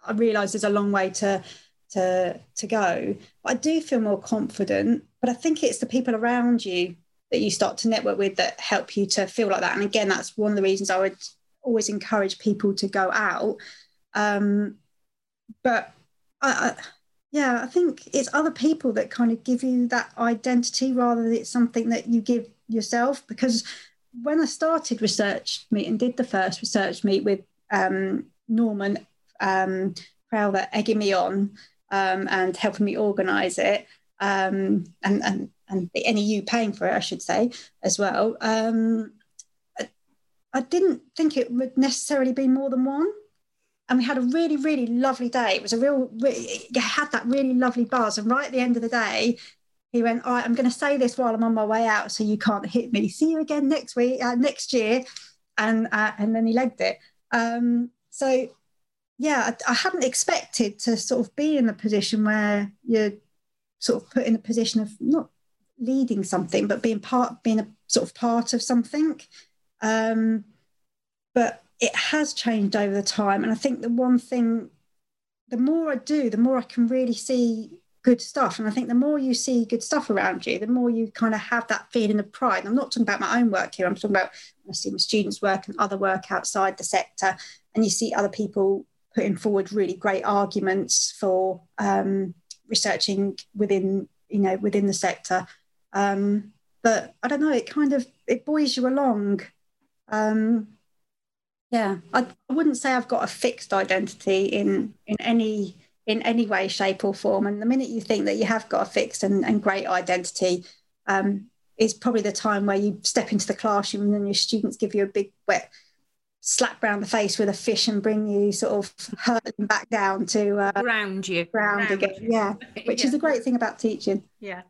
I realised there's a long way to, to, to go. But I do feel more confident, but I think it's the people around you that you start to network with that help you to feel like that. And again, that's one of the reasons I would always encourage people to go out. Um, but I, I, yeah, I think it's other people that kind of give you that identity rather than it's something that you give yourself. Because when I started Research Meet and did the first Research Meet with um, Norman um, Prowler egging me on um, and helping me organise it, um, and, and, and the N E U paying for it, I should say, as well, um, I, I didn't think it would necessarily be more than one. And we had a really, really lovely day. It was a real, it had that really lovely buzz. And right at the end of the day, he went, all right, I'm going to say this while I'm on my way out so you can't hit me. See you again next week, uh, next year. And uh, and then he legged it. Um, so, yeah, I, I hadn't expected to sort of be in the position where you're sort of put in a position of not leading something, but being part, being a sort of part of something. Um, but it has changed over the time. And I think the one thing, the more I do, the more I can really see good stuff. And I think the more you see good stuff around you, the more you kind of have that feeling of pride. And I'm not talking about my own work here. I'm talking about when I see my students' work and other work outside the sector. And you see other people putting forward really great arguments for um, researching within, you know, within the sector. Um, but I don't know, it kind of, it buoys you along. Um, Yeah, I, I wouldn't say I've got a fixed identity in in any in any way, shape or form. And the minute you think that you have got a fixed and, and great identity, um, is probably the time where you step into the classroom and your students give you a big wet slap round the face with a fish and bring you sort of hurtling back down to uh, ground you, ground, ground again. You. Yeah, which yeah. is a great thing about teaching. Yeah,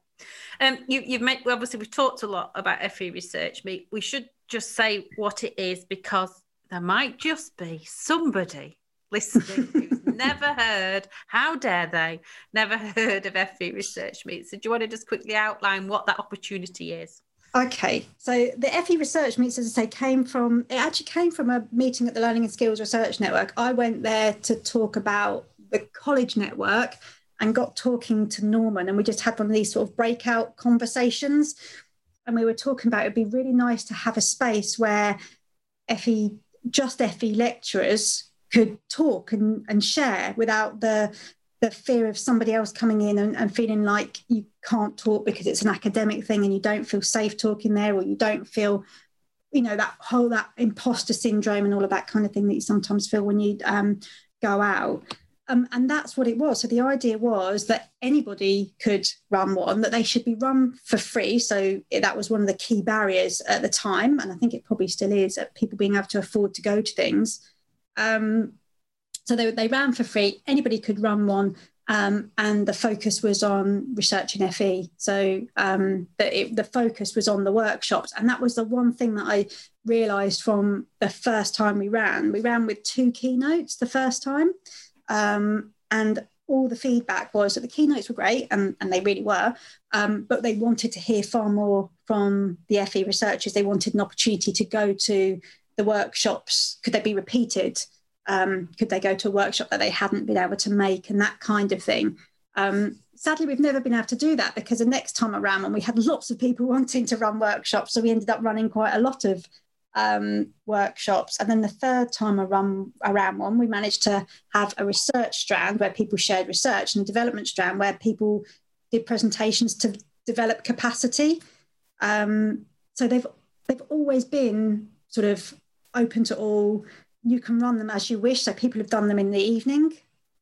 um, you, you've made, well, obviously we've talked a lot about F E Research Meet. We should just say what it is, because there might just be somebody listening who's never heard, how dare they, never heard of F E Research Meet. So do you want to just quickly outline what that opportunity is? Okay, so the F E Research Meets, as I say, came from, it actually came from a meeting at the Learning and Skills Research Network. I went there to talk about the college network and got talking to Norman, and we just had one of these sort of breakout conversations, and we were talking about it'd be really nice to have a space where F E just F E lecturers could talk and, and share without the the fear of somebody else coming in and, and feeling like you can't talk because it's an academic thing and you don't feel safe talking there, or you don't feel, you know, that whole, that imposter syndrome and all of that kind of thing that you sometimes feel when you um, go out. Um, and that's what it was. So the idea was that anybody could run one, that they should be run for free. So that was one of the key barriers at the time, and I think it probably still is, at people being able to afford to go to things. Um, so they, they ran for free. Anybody could run one. Um, and the focus was on research in F E. So um, the, it, the focus was on the workshops. And that was the one thing that I realised from the first time we ran. We ran with two keynotes the first time. Um, and all the feedback was that the keynotes were great, and, and they really were, um, but they wanted to hear far more from the F E researchers. They wanted an opportunity to go to the workshops. Could they be repeated? Um, could they go to a workshop that they hadn't been able to make, and that kind of thing? Um, sadly, we've never been able to do that, because the next time I ran, and we had lots of people wanting to run workshops, so we ended up running quite a lot of um, workshops. And then the third time I run around one, we managed to have a research strand where people shared research, and a development strand where people did presentations to develop capacity. Um, so they've they've always been sort of open to all. You can run them as you wish. So people have done them in the evening.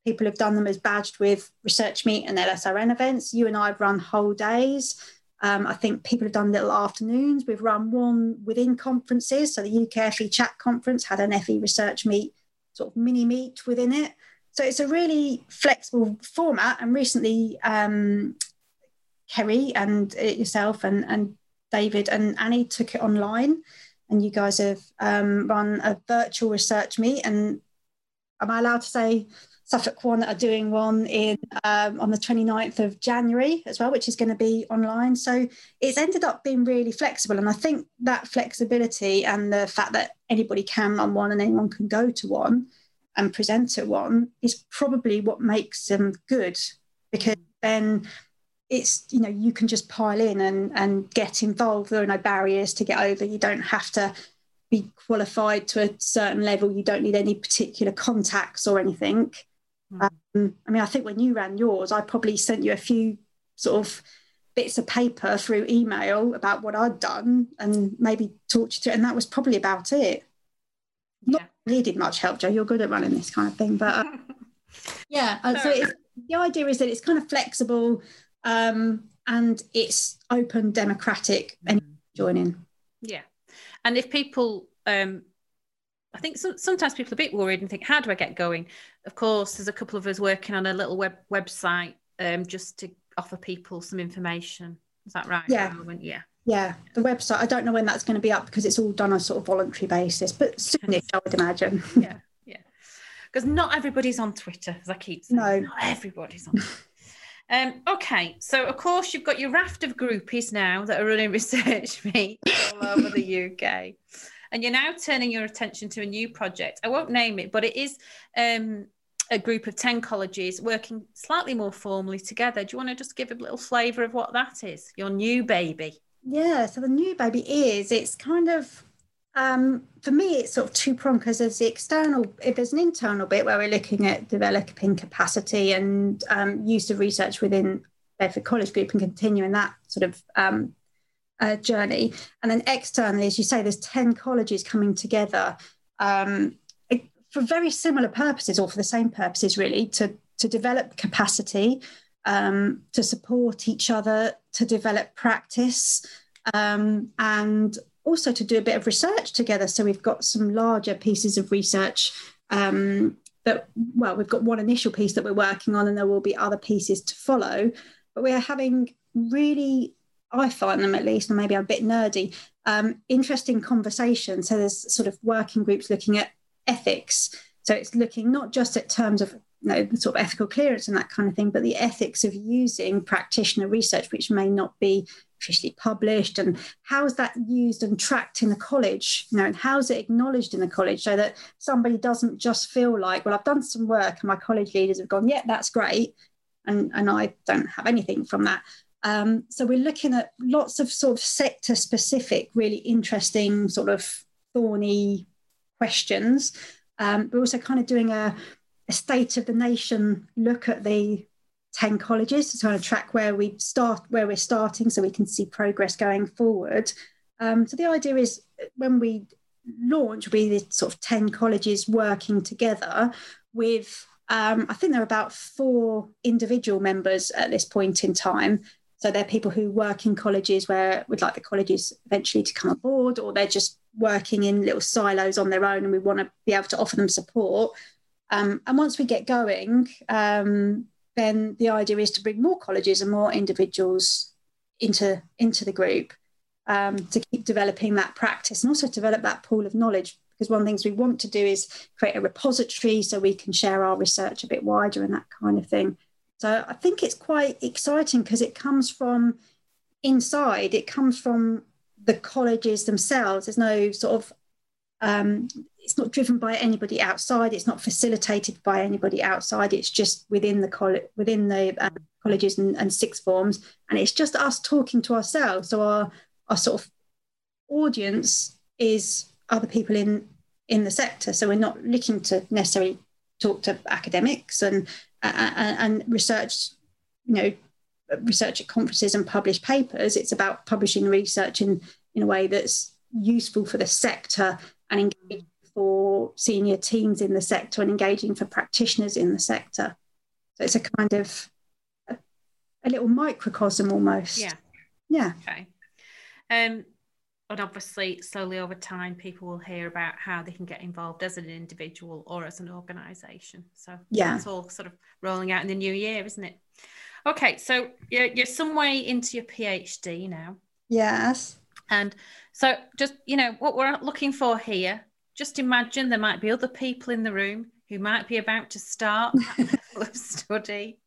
People have done them as badged with Research Meet and L S R N events. You and I have run whole days. Um, I think people have done little afternoons. We've run one within conferences. So the U K F E Chat Conference had an F E Research Meet sort of mini meet within it. So it's a really flexible format. And recently, um, Kerry and yourself and, and David and Annie took it online. And you guys have um, run a virtual research meet. And am I allowed to say Suffolk One are doing one in um, on the twenty-ninth of January as well, which is going to be online. So it's ended up being really flexible. And I think that flexibility and the fact that anybody can run one and anyone can go to one and present at one is probably what makes them good, because then it's, you know, you can just pile in and, and get involved. There are no barriers to get over. You don't have to be qualified to a certain level. You don't need any particular contacts or anything. Mm. Um, I mean, I think when you ran yours, I probably sent you a few sort of bits of paper through email about what I'd done and maybe talked you through it. And that was probably about it. Yeah. Not needed much help, Joe. You're good at running this kind of thing. But uh, yeah, uh, so it's, the idea is that it's kind of flexible, um and it's open, democratic, and joining. Yeah. And if people um I think so, sometimes people are a bit worried and think, how do I get going? Of course, there's a couple of us working on a little web website um just to offer people some information. Is that right? Yeah. Yeah. Yeah, the website, I don't know when that's going to be up, because it's all done on a sort of voluntary basis, but soonish, I would imagine. Yeah. Yeah, because not everybody's on Twitter, as I keep saying. No, not everybody's on Twitter. Um, okay, so of course you've got your raft of groupies now that are running research meets all over the U K, and you're now turning your attention to a new project. I won't name it, but it is um, a group of ten colleges working slightly more formally together. Do you want to just give a little flavour of what that is, your new baby? Yeah, so the new baby is, it's kind of, um, for me, it's sort of two-pronged, because there's the external, if there's an internal bit where we're looking at developing capacity and um, use of research within Bedford College Group and continuing that sort of um, uh, journey. And then externally, as you say, there's ten colleges coming together um, it, for very similar purposes, or for the same purposes, really, to, to develop capacity, um, to support each other, to develop practice, um, and also to do a bit of research together. So we've got some larger pieces of research um, that, well, we've got one initial piece that we're working on, and there will be other pieces to follow. But we are having really, I find them at least, and maybe I'm a bit nerdy, um, interesting conversations. So there's sort of working groups looking at ethics. So it's looking not just at terms of, you know, sort of ethical clearance and that kind of thing, but the ethics of using practitioner research, which may not be officially published, and how is that used and tracked in the college, you know, and how is it acknowledged in the college, so that somebody doesn't just feel like, well, I've done some work and my college leaders have gone, yeah, that's great, and and I don't have anything from that. Um, so we're looking at lots of sort of sector specific, really interesting sort of thorny questions. Um, we're also kind of doing a, a state of the nation look at the ten colleges to try to track where we start, where we're starting, so we can see progress going forward. Um, so the idea is, when we launch, we the sort of ten colleges working together with, um, I think there are about four individual members at this point in time. So they're people who work in colleges where we'd like the colleges eventually to come aboard, or they're just working in little silos on their own, and we want to be able to offer them support. Um, and once we get going, um, then the idea is to bring more colleges and more individuals into, into the group um, to keep developing that practice and also develop that pool of knowledge. Because one of the things we want to do is create a repository so we can share our research a bit wider and that kind of thing. So I think it's quite exciting because it comes from inside. It comes from the colleges themselves. There's no sort of, um, it's not driven by anybody outside. It's not facilitated by anybody outside. It's just within the college, within the um, colleges and, and sixth forms. And it's just us talking to ourselves. So our, our sort of audience is other people in, in the sector. So we're not looking to necessarily talk to academics and, and, and research, you know, research at conferences and publish papers. It's about publishing research in, in a way that's useful for the sector and engaging for senior teams in the sector and engaging for practitioners in the sector. So it's a kind of a, a little microcosm almost. Yeah. Yeah. Okay. Um, and obviously slowly over time, people will hear about how they can get involved as an individual or as an organisation. So yeah, it's all sort of rolling out in the new year, isn't it? Okay, so you're, you're some way into your PhD now. Yes. And so just, you know, what we're looking for here, just imagine there might be other people in the room who might be about to start that level of study.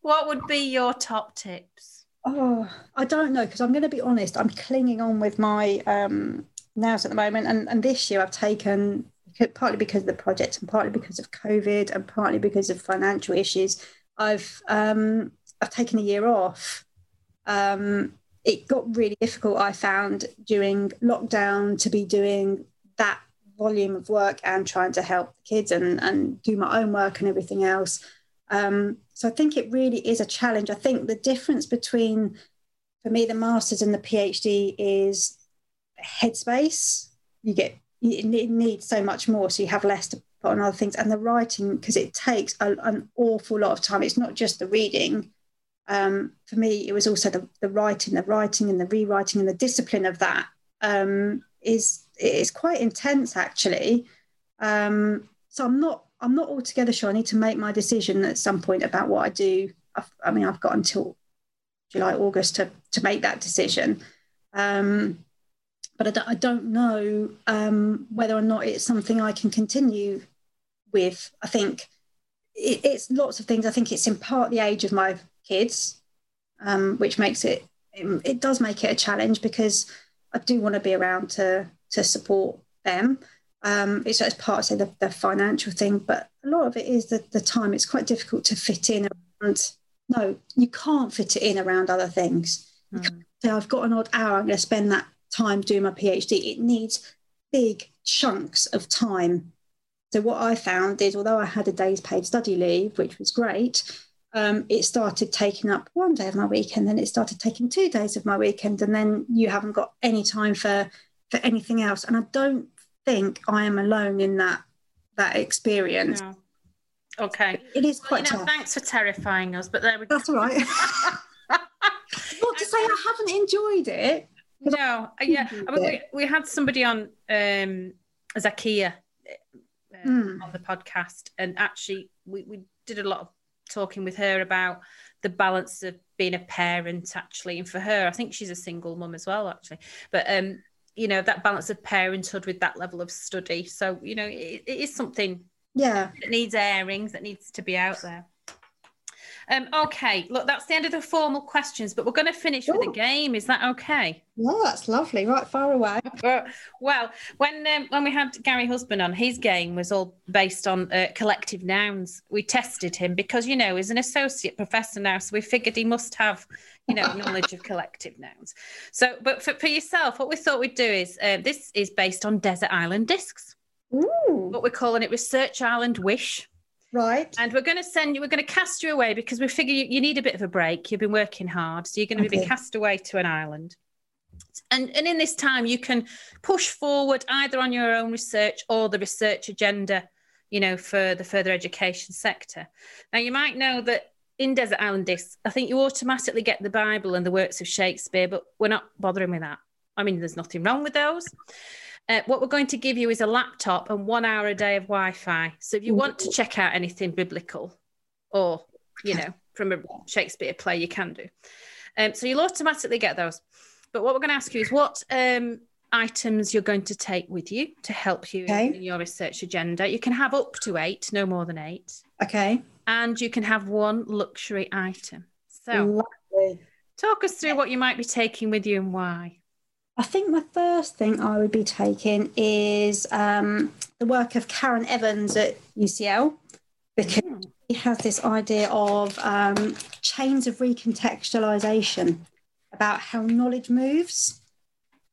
What would be your top tips? Oh, I don't know, because I'm going to be honest, I'm clinging on with my um, nows at the moment. And, and this year I've taken, partly because of the project and partly because of COVID and partly because of financial issues, I've um, I've taken a year off. Um, it got really difficult, I found, during lockdown to be doing that volume of work and trying to help the kids and, and do my own work and everything else. Um, so I think it really is a challenge. I think the difference between, for me, the master's and the PhD is headspace. You get, it needs so much more, so you have less to put on other things. And the writing, because it takes a, an awful lot of time. It's not just the reading. Um, for me, it was also the, the writing, the writing and the rewriting and the discipline of that um, is is quite intense, actually. Um, so I'm not I'm not altogether sure. I need to make my decision at some point about what I do. I've, I mean, I've got until July, August to to make that decision. Um, but I don't, I don't know um, whether or not it's something I can continue with. I think it, it's lots of things. I think it's in part the age of my kids, um, which makes it, it, it does make it a challenge because I do want to be around to to support them. Um, it's, it's part of the, the financial thing, but a lot of it is the, the time. It's quite difficult to fit in around, no, you can't fit it in around other things. You mm. can't say, I've got an odd hour, I'm going to spend that time doing my PhD. It needs big chunks of time. So what I found is, although I had a day's paid study leave, which was great, Um, it started taking up one day of my weekend, then it started taking two days of my weekend, and then you haven't got any time for, for anything else. And I don't think I am alone in that that experience. No. Okay. It is quite well, you know, tough. Thanks for terrifying us, but there we go. That's all right. Not to say I haven't enjoyed it. No, I yeah. I mean, we, we had somebody on um, Zakia uh, mm. on the podcast, and actually we, we did a lot of talking with her about the balance of being a parent, actually, and for her, I think she's a single mum as well, actually, but um you know, that balance of parenthood with that level of study. So you know, it, it is something, yeah, that needs airings, that needs to be out there. Um okay, look, that's the end of the formal questions, but we're going to finish Ooh. With a game. Is that okay? Yeah, that's lovely. Right, far away. Well, when um, when we had Gary Husband on, his game was all based on uh, collective nouns. We tested him because, you know, he's an associate professor now, so we figured he must have, you know, knowledge of collective nouns. So, but for, for yourself, what we thought we'd do is uh, this is based on desert island discs. Ooh. But we're calling it Research Island Wish. Right. And we're going to send you, we're going to cast you away because we figure you, you need a bit of a break. You've been working hard. So you're going to okay. be cast away to an island. And, and in this time, you can push forward either on your own research or the research agenda, you know, for the further education sector. Now, you might know that in Desert Island Discs, I think you automatically get the Bible and the works of Shakespeare, but we're not bothering with that. I mean, there's nothing wrong with those. Uh, what we're going to give you is a laptop and one hour a day of Wi-Fi. So if you want to check out anything biblical or, you know, from a Shakespeare play, you can do. Um, so you'll automatically get those. But what we're going to ask you is what um, items you're going to take with you to help you okay. in your research agenda. You can have up to eight, no more than eight. Okay. And you can have one luxury item. So lovely. Talk us through what you might be taking with you and why. I think my first thing I would be taking is um, the work of Karen Evans at U C L, because mm. she has this idea of um, chains of recontextualisation about how knowledge moves.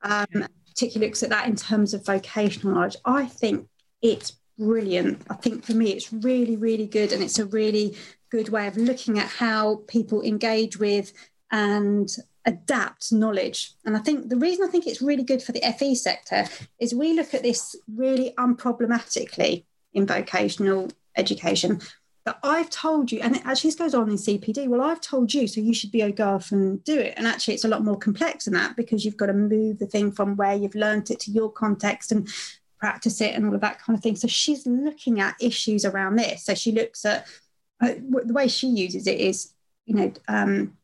Um, yeah. Particularly looks at that in terms of vocational knowledge. I think it's brilliant. I think for me it's really, really good, and it's a really good way of looking at how people engage with and adapt knowledge. And I think the reason I think it's really good for the F E sector is we look at this really unproblematically in vocational education. But I've told you, and it actually goes on in C P D, well, I've told you, so you should be go off and do it. And actually it's a lot more complex than that, because you've got to move the thing from where you've learned it to your context and practice it and all of that kind of thing. So she's looking at issues around this. So she looks at uh, the way she uses it is, you know, um,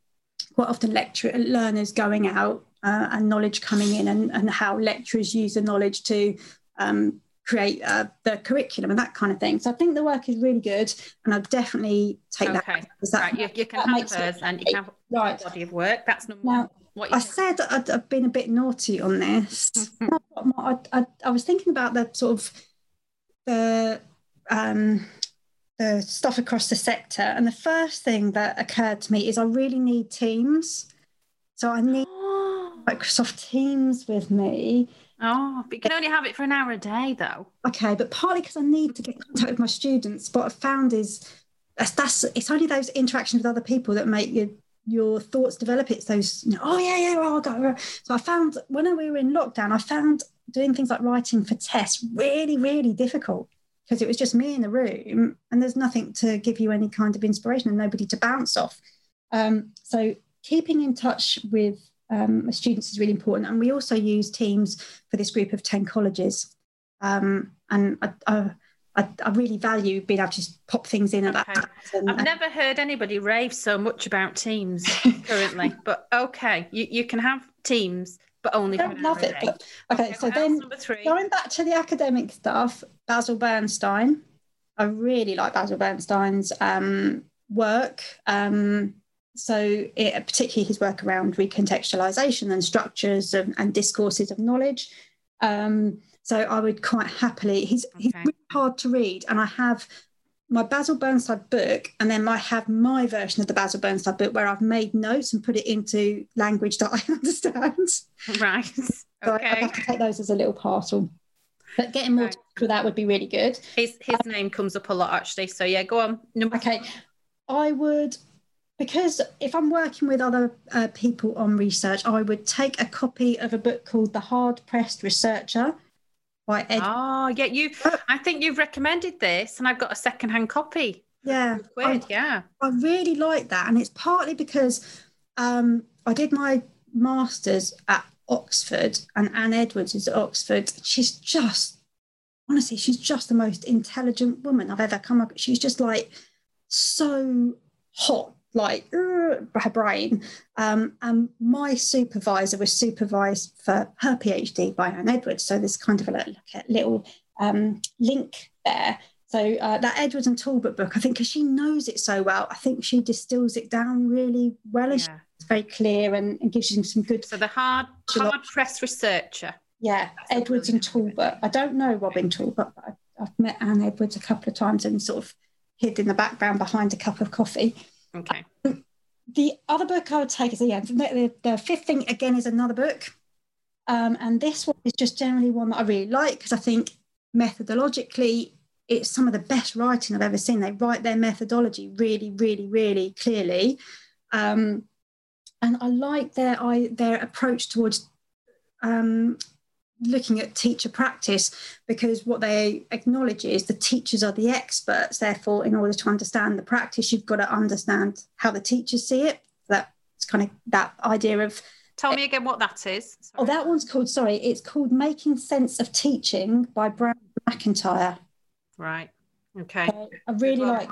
quite often lecture learners going out uh, and knowledge coming in, and, and how lecturers use the knowledge to um, create uh, the curriculum and that kind of thing. So I think the work is really good, and I'll definitely take okay. that. that right. you, you can that have hers and you can have right. body of work. That's number now, one. What I said I'd, I've been a bit naughty on this. I, I, I was thinking about the sort of the... Um, the stuff across the sector, and the first thing that occurred to me is I really need Teams. So I need oh. Microsoft Teams with me. Oh, but you can only have it for an hour a day though. Okay, but partly because I need to get in contact with my students. What I've found is that's, that's it's only those interactions with other people that make your your thoughts develop. It's those, you know, oh yeah, yeah, oh, I got it. So I found when we were in lockdown, I found doing things like writing for tests really, really difficult, because it was just me in the room and there's nothing to give you any kind of inspiration and nobody to bounce off. Um, so keeping in touch with um, students is really important. And we also use Teams for this group of ten colleges. Um, and I, I, I, I really value being able to just pop things in at okay. that. And, I've and, never heard anybody rave so much about Teams currently, but okay, you, you can have Teams, but only I don't love it. But, okay, okay, so then going back to the academic stuff, Basil Bernstein. I really like Basil Bernstein's um, work. Um, so it, particularly his work around recontextualisation and structures of, and discourses of knowledge. Um, so I would quite happily, he's, okay. he's really hard to read, and I have my Basil Bernstein book, and then I have my version of the Basil Bernstein book where I've made notes and put it into language that I understand. Right. Okay. So I'd have to take those as a little parcel. But getting more right. to that would be really good. His his um, name comes up a lot, actually. So, yeah, go on. Number okay. Two. I would, because if I'm working with other uh, people on research, I would take a copy of a book called The Hard-Pressed Researcher. By Ed- oh yeah, you. I think you've recommended this, and I've got a second-hand copy. Yeah, I, yeah. I really like that, and it's partly because um, I did my masters at Oxford, and Anne Edwards is at Oxford. She's just, honestly, she's just the most intelligent woman I've ever come across. She's just like so hot, like her brain. Um, and my supervisor was supervised for her PhD by Anne Edwards. So there's kind of a little, like a little um, link there. So uh, that Edwards and Talbot book, I think because she knows it so well, I think she distills it down really well. Yeah. It's very clear and, and gives you some good... So the hard, hard-pressed researcher. Yeah, that's Edwards and Talbot. I don't know Robin Talbot, but I, I've met Anne Edwards a couple of times and sort of hid in the background behind a cup of coffee. Okay. Um, the other book I would take is, yeah, the, the fifth thing, again, is another book. Um, and this one is just generally one that I really like, because I think methodologically it's some of the best writing I've ever seen. They write their methodology really, really, really clearly. Um, and I like their I, their approach towards um, looking at teacher practice, because what they acknowledge is the teachers are the experts. Therefore, in order to understand the practice, you've got to understand how the teachers see it. That's kind of that idea of... Tell me again what that is. Sorry. Oh, that one's called, sorry, it's called Making Sense of Teaching by Bryony Everett Hackford. Right. Okay. So I really like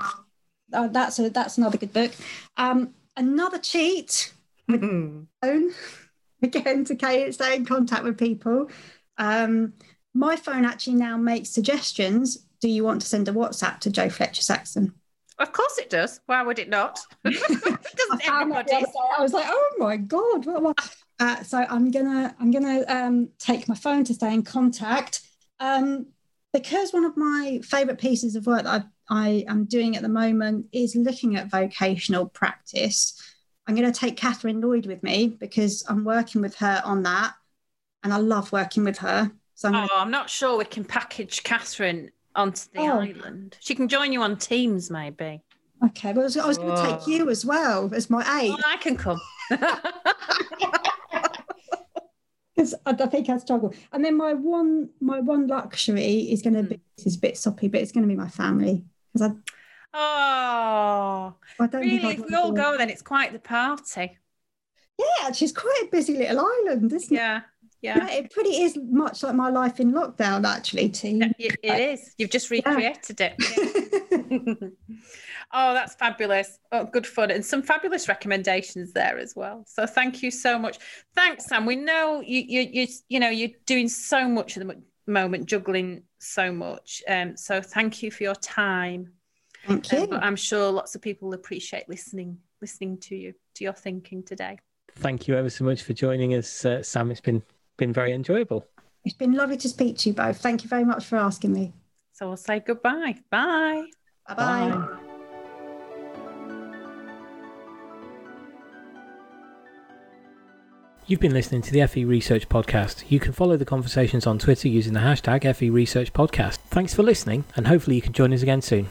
uh, that's a, that's another good book. Um, another cheat, own again to Kate, stay in contact with people. Um, my phone actually now makes suggestions. Do you want to send a WhatsApp to Joe Fletcher-Saxon? Of course it does. Why would it not? Doesn't everybody? I was like, oh my God. Uh, so I'm gonna I'm gonna um, take my phone to stay in contact. Um, because one of my favourite pieces of work that I, I am doing at the moment is looking at vocational practice. I'm going to take Catherine Lloyd with me because I'm working with her on that, and I love working with her. So I'm, oh, gonna... I'm not sure we can package Catherine onto the oh. island. She can join you on Teams, maybe. Okay, well, I was going to take you as well as my aide. Well, I can come. Because I think I struggle. And then my one, my one luxury is going to be. This is a bit soppy, but it's going to be my family. Because I. Oh, I don't really? If we all go, it. Then it's quite the party. Yeah, she's quite a busy little island, isn't yeah. it? Yeah, yeah. It pretty is much like my life in lockdown, actually, T. It, it is. You've just recreated yeah. it. Yeah. Oh, that's fabulous. Oh, good fun. And some fabulous recommendations there as well. So thank you so much. Thanks, Sam. We know you, you, you, you know, you're doing so much at the moment, juggling so much. Um, so thank you for your time. Thank you. Um, but I'm sure lots of people appreciate listening, listening to you, to your thinking today. Thank you ever so much for joining us, uh, Sam. It's been been very enjoyable. It's been lovely to speak to you both. Thank you very much for asking me. So we'll say goodbye. Bye. Bye-bye. Bye. You've been listening to the F E Research Podcast. You can follow the conversations on Twitter using the hashtag F E Research Podcast. Thanks for listening, and hopefully you can join us again soon.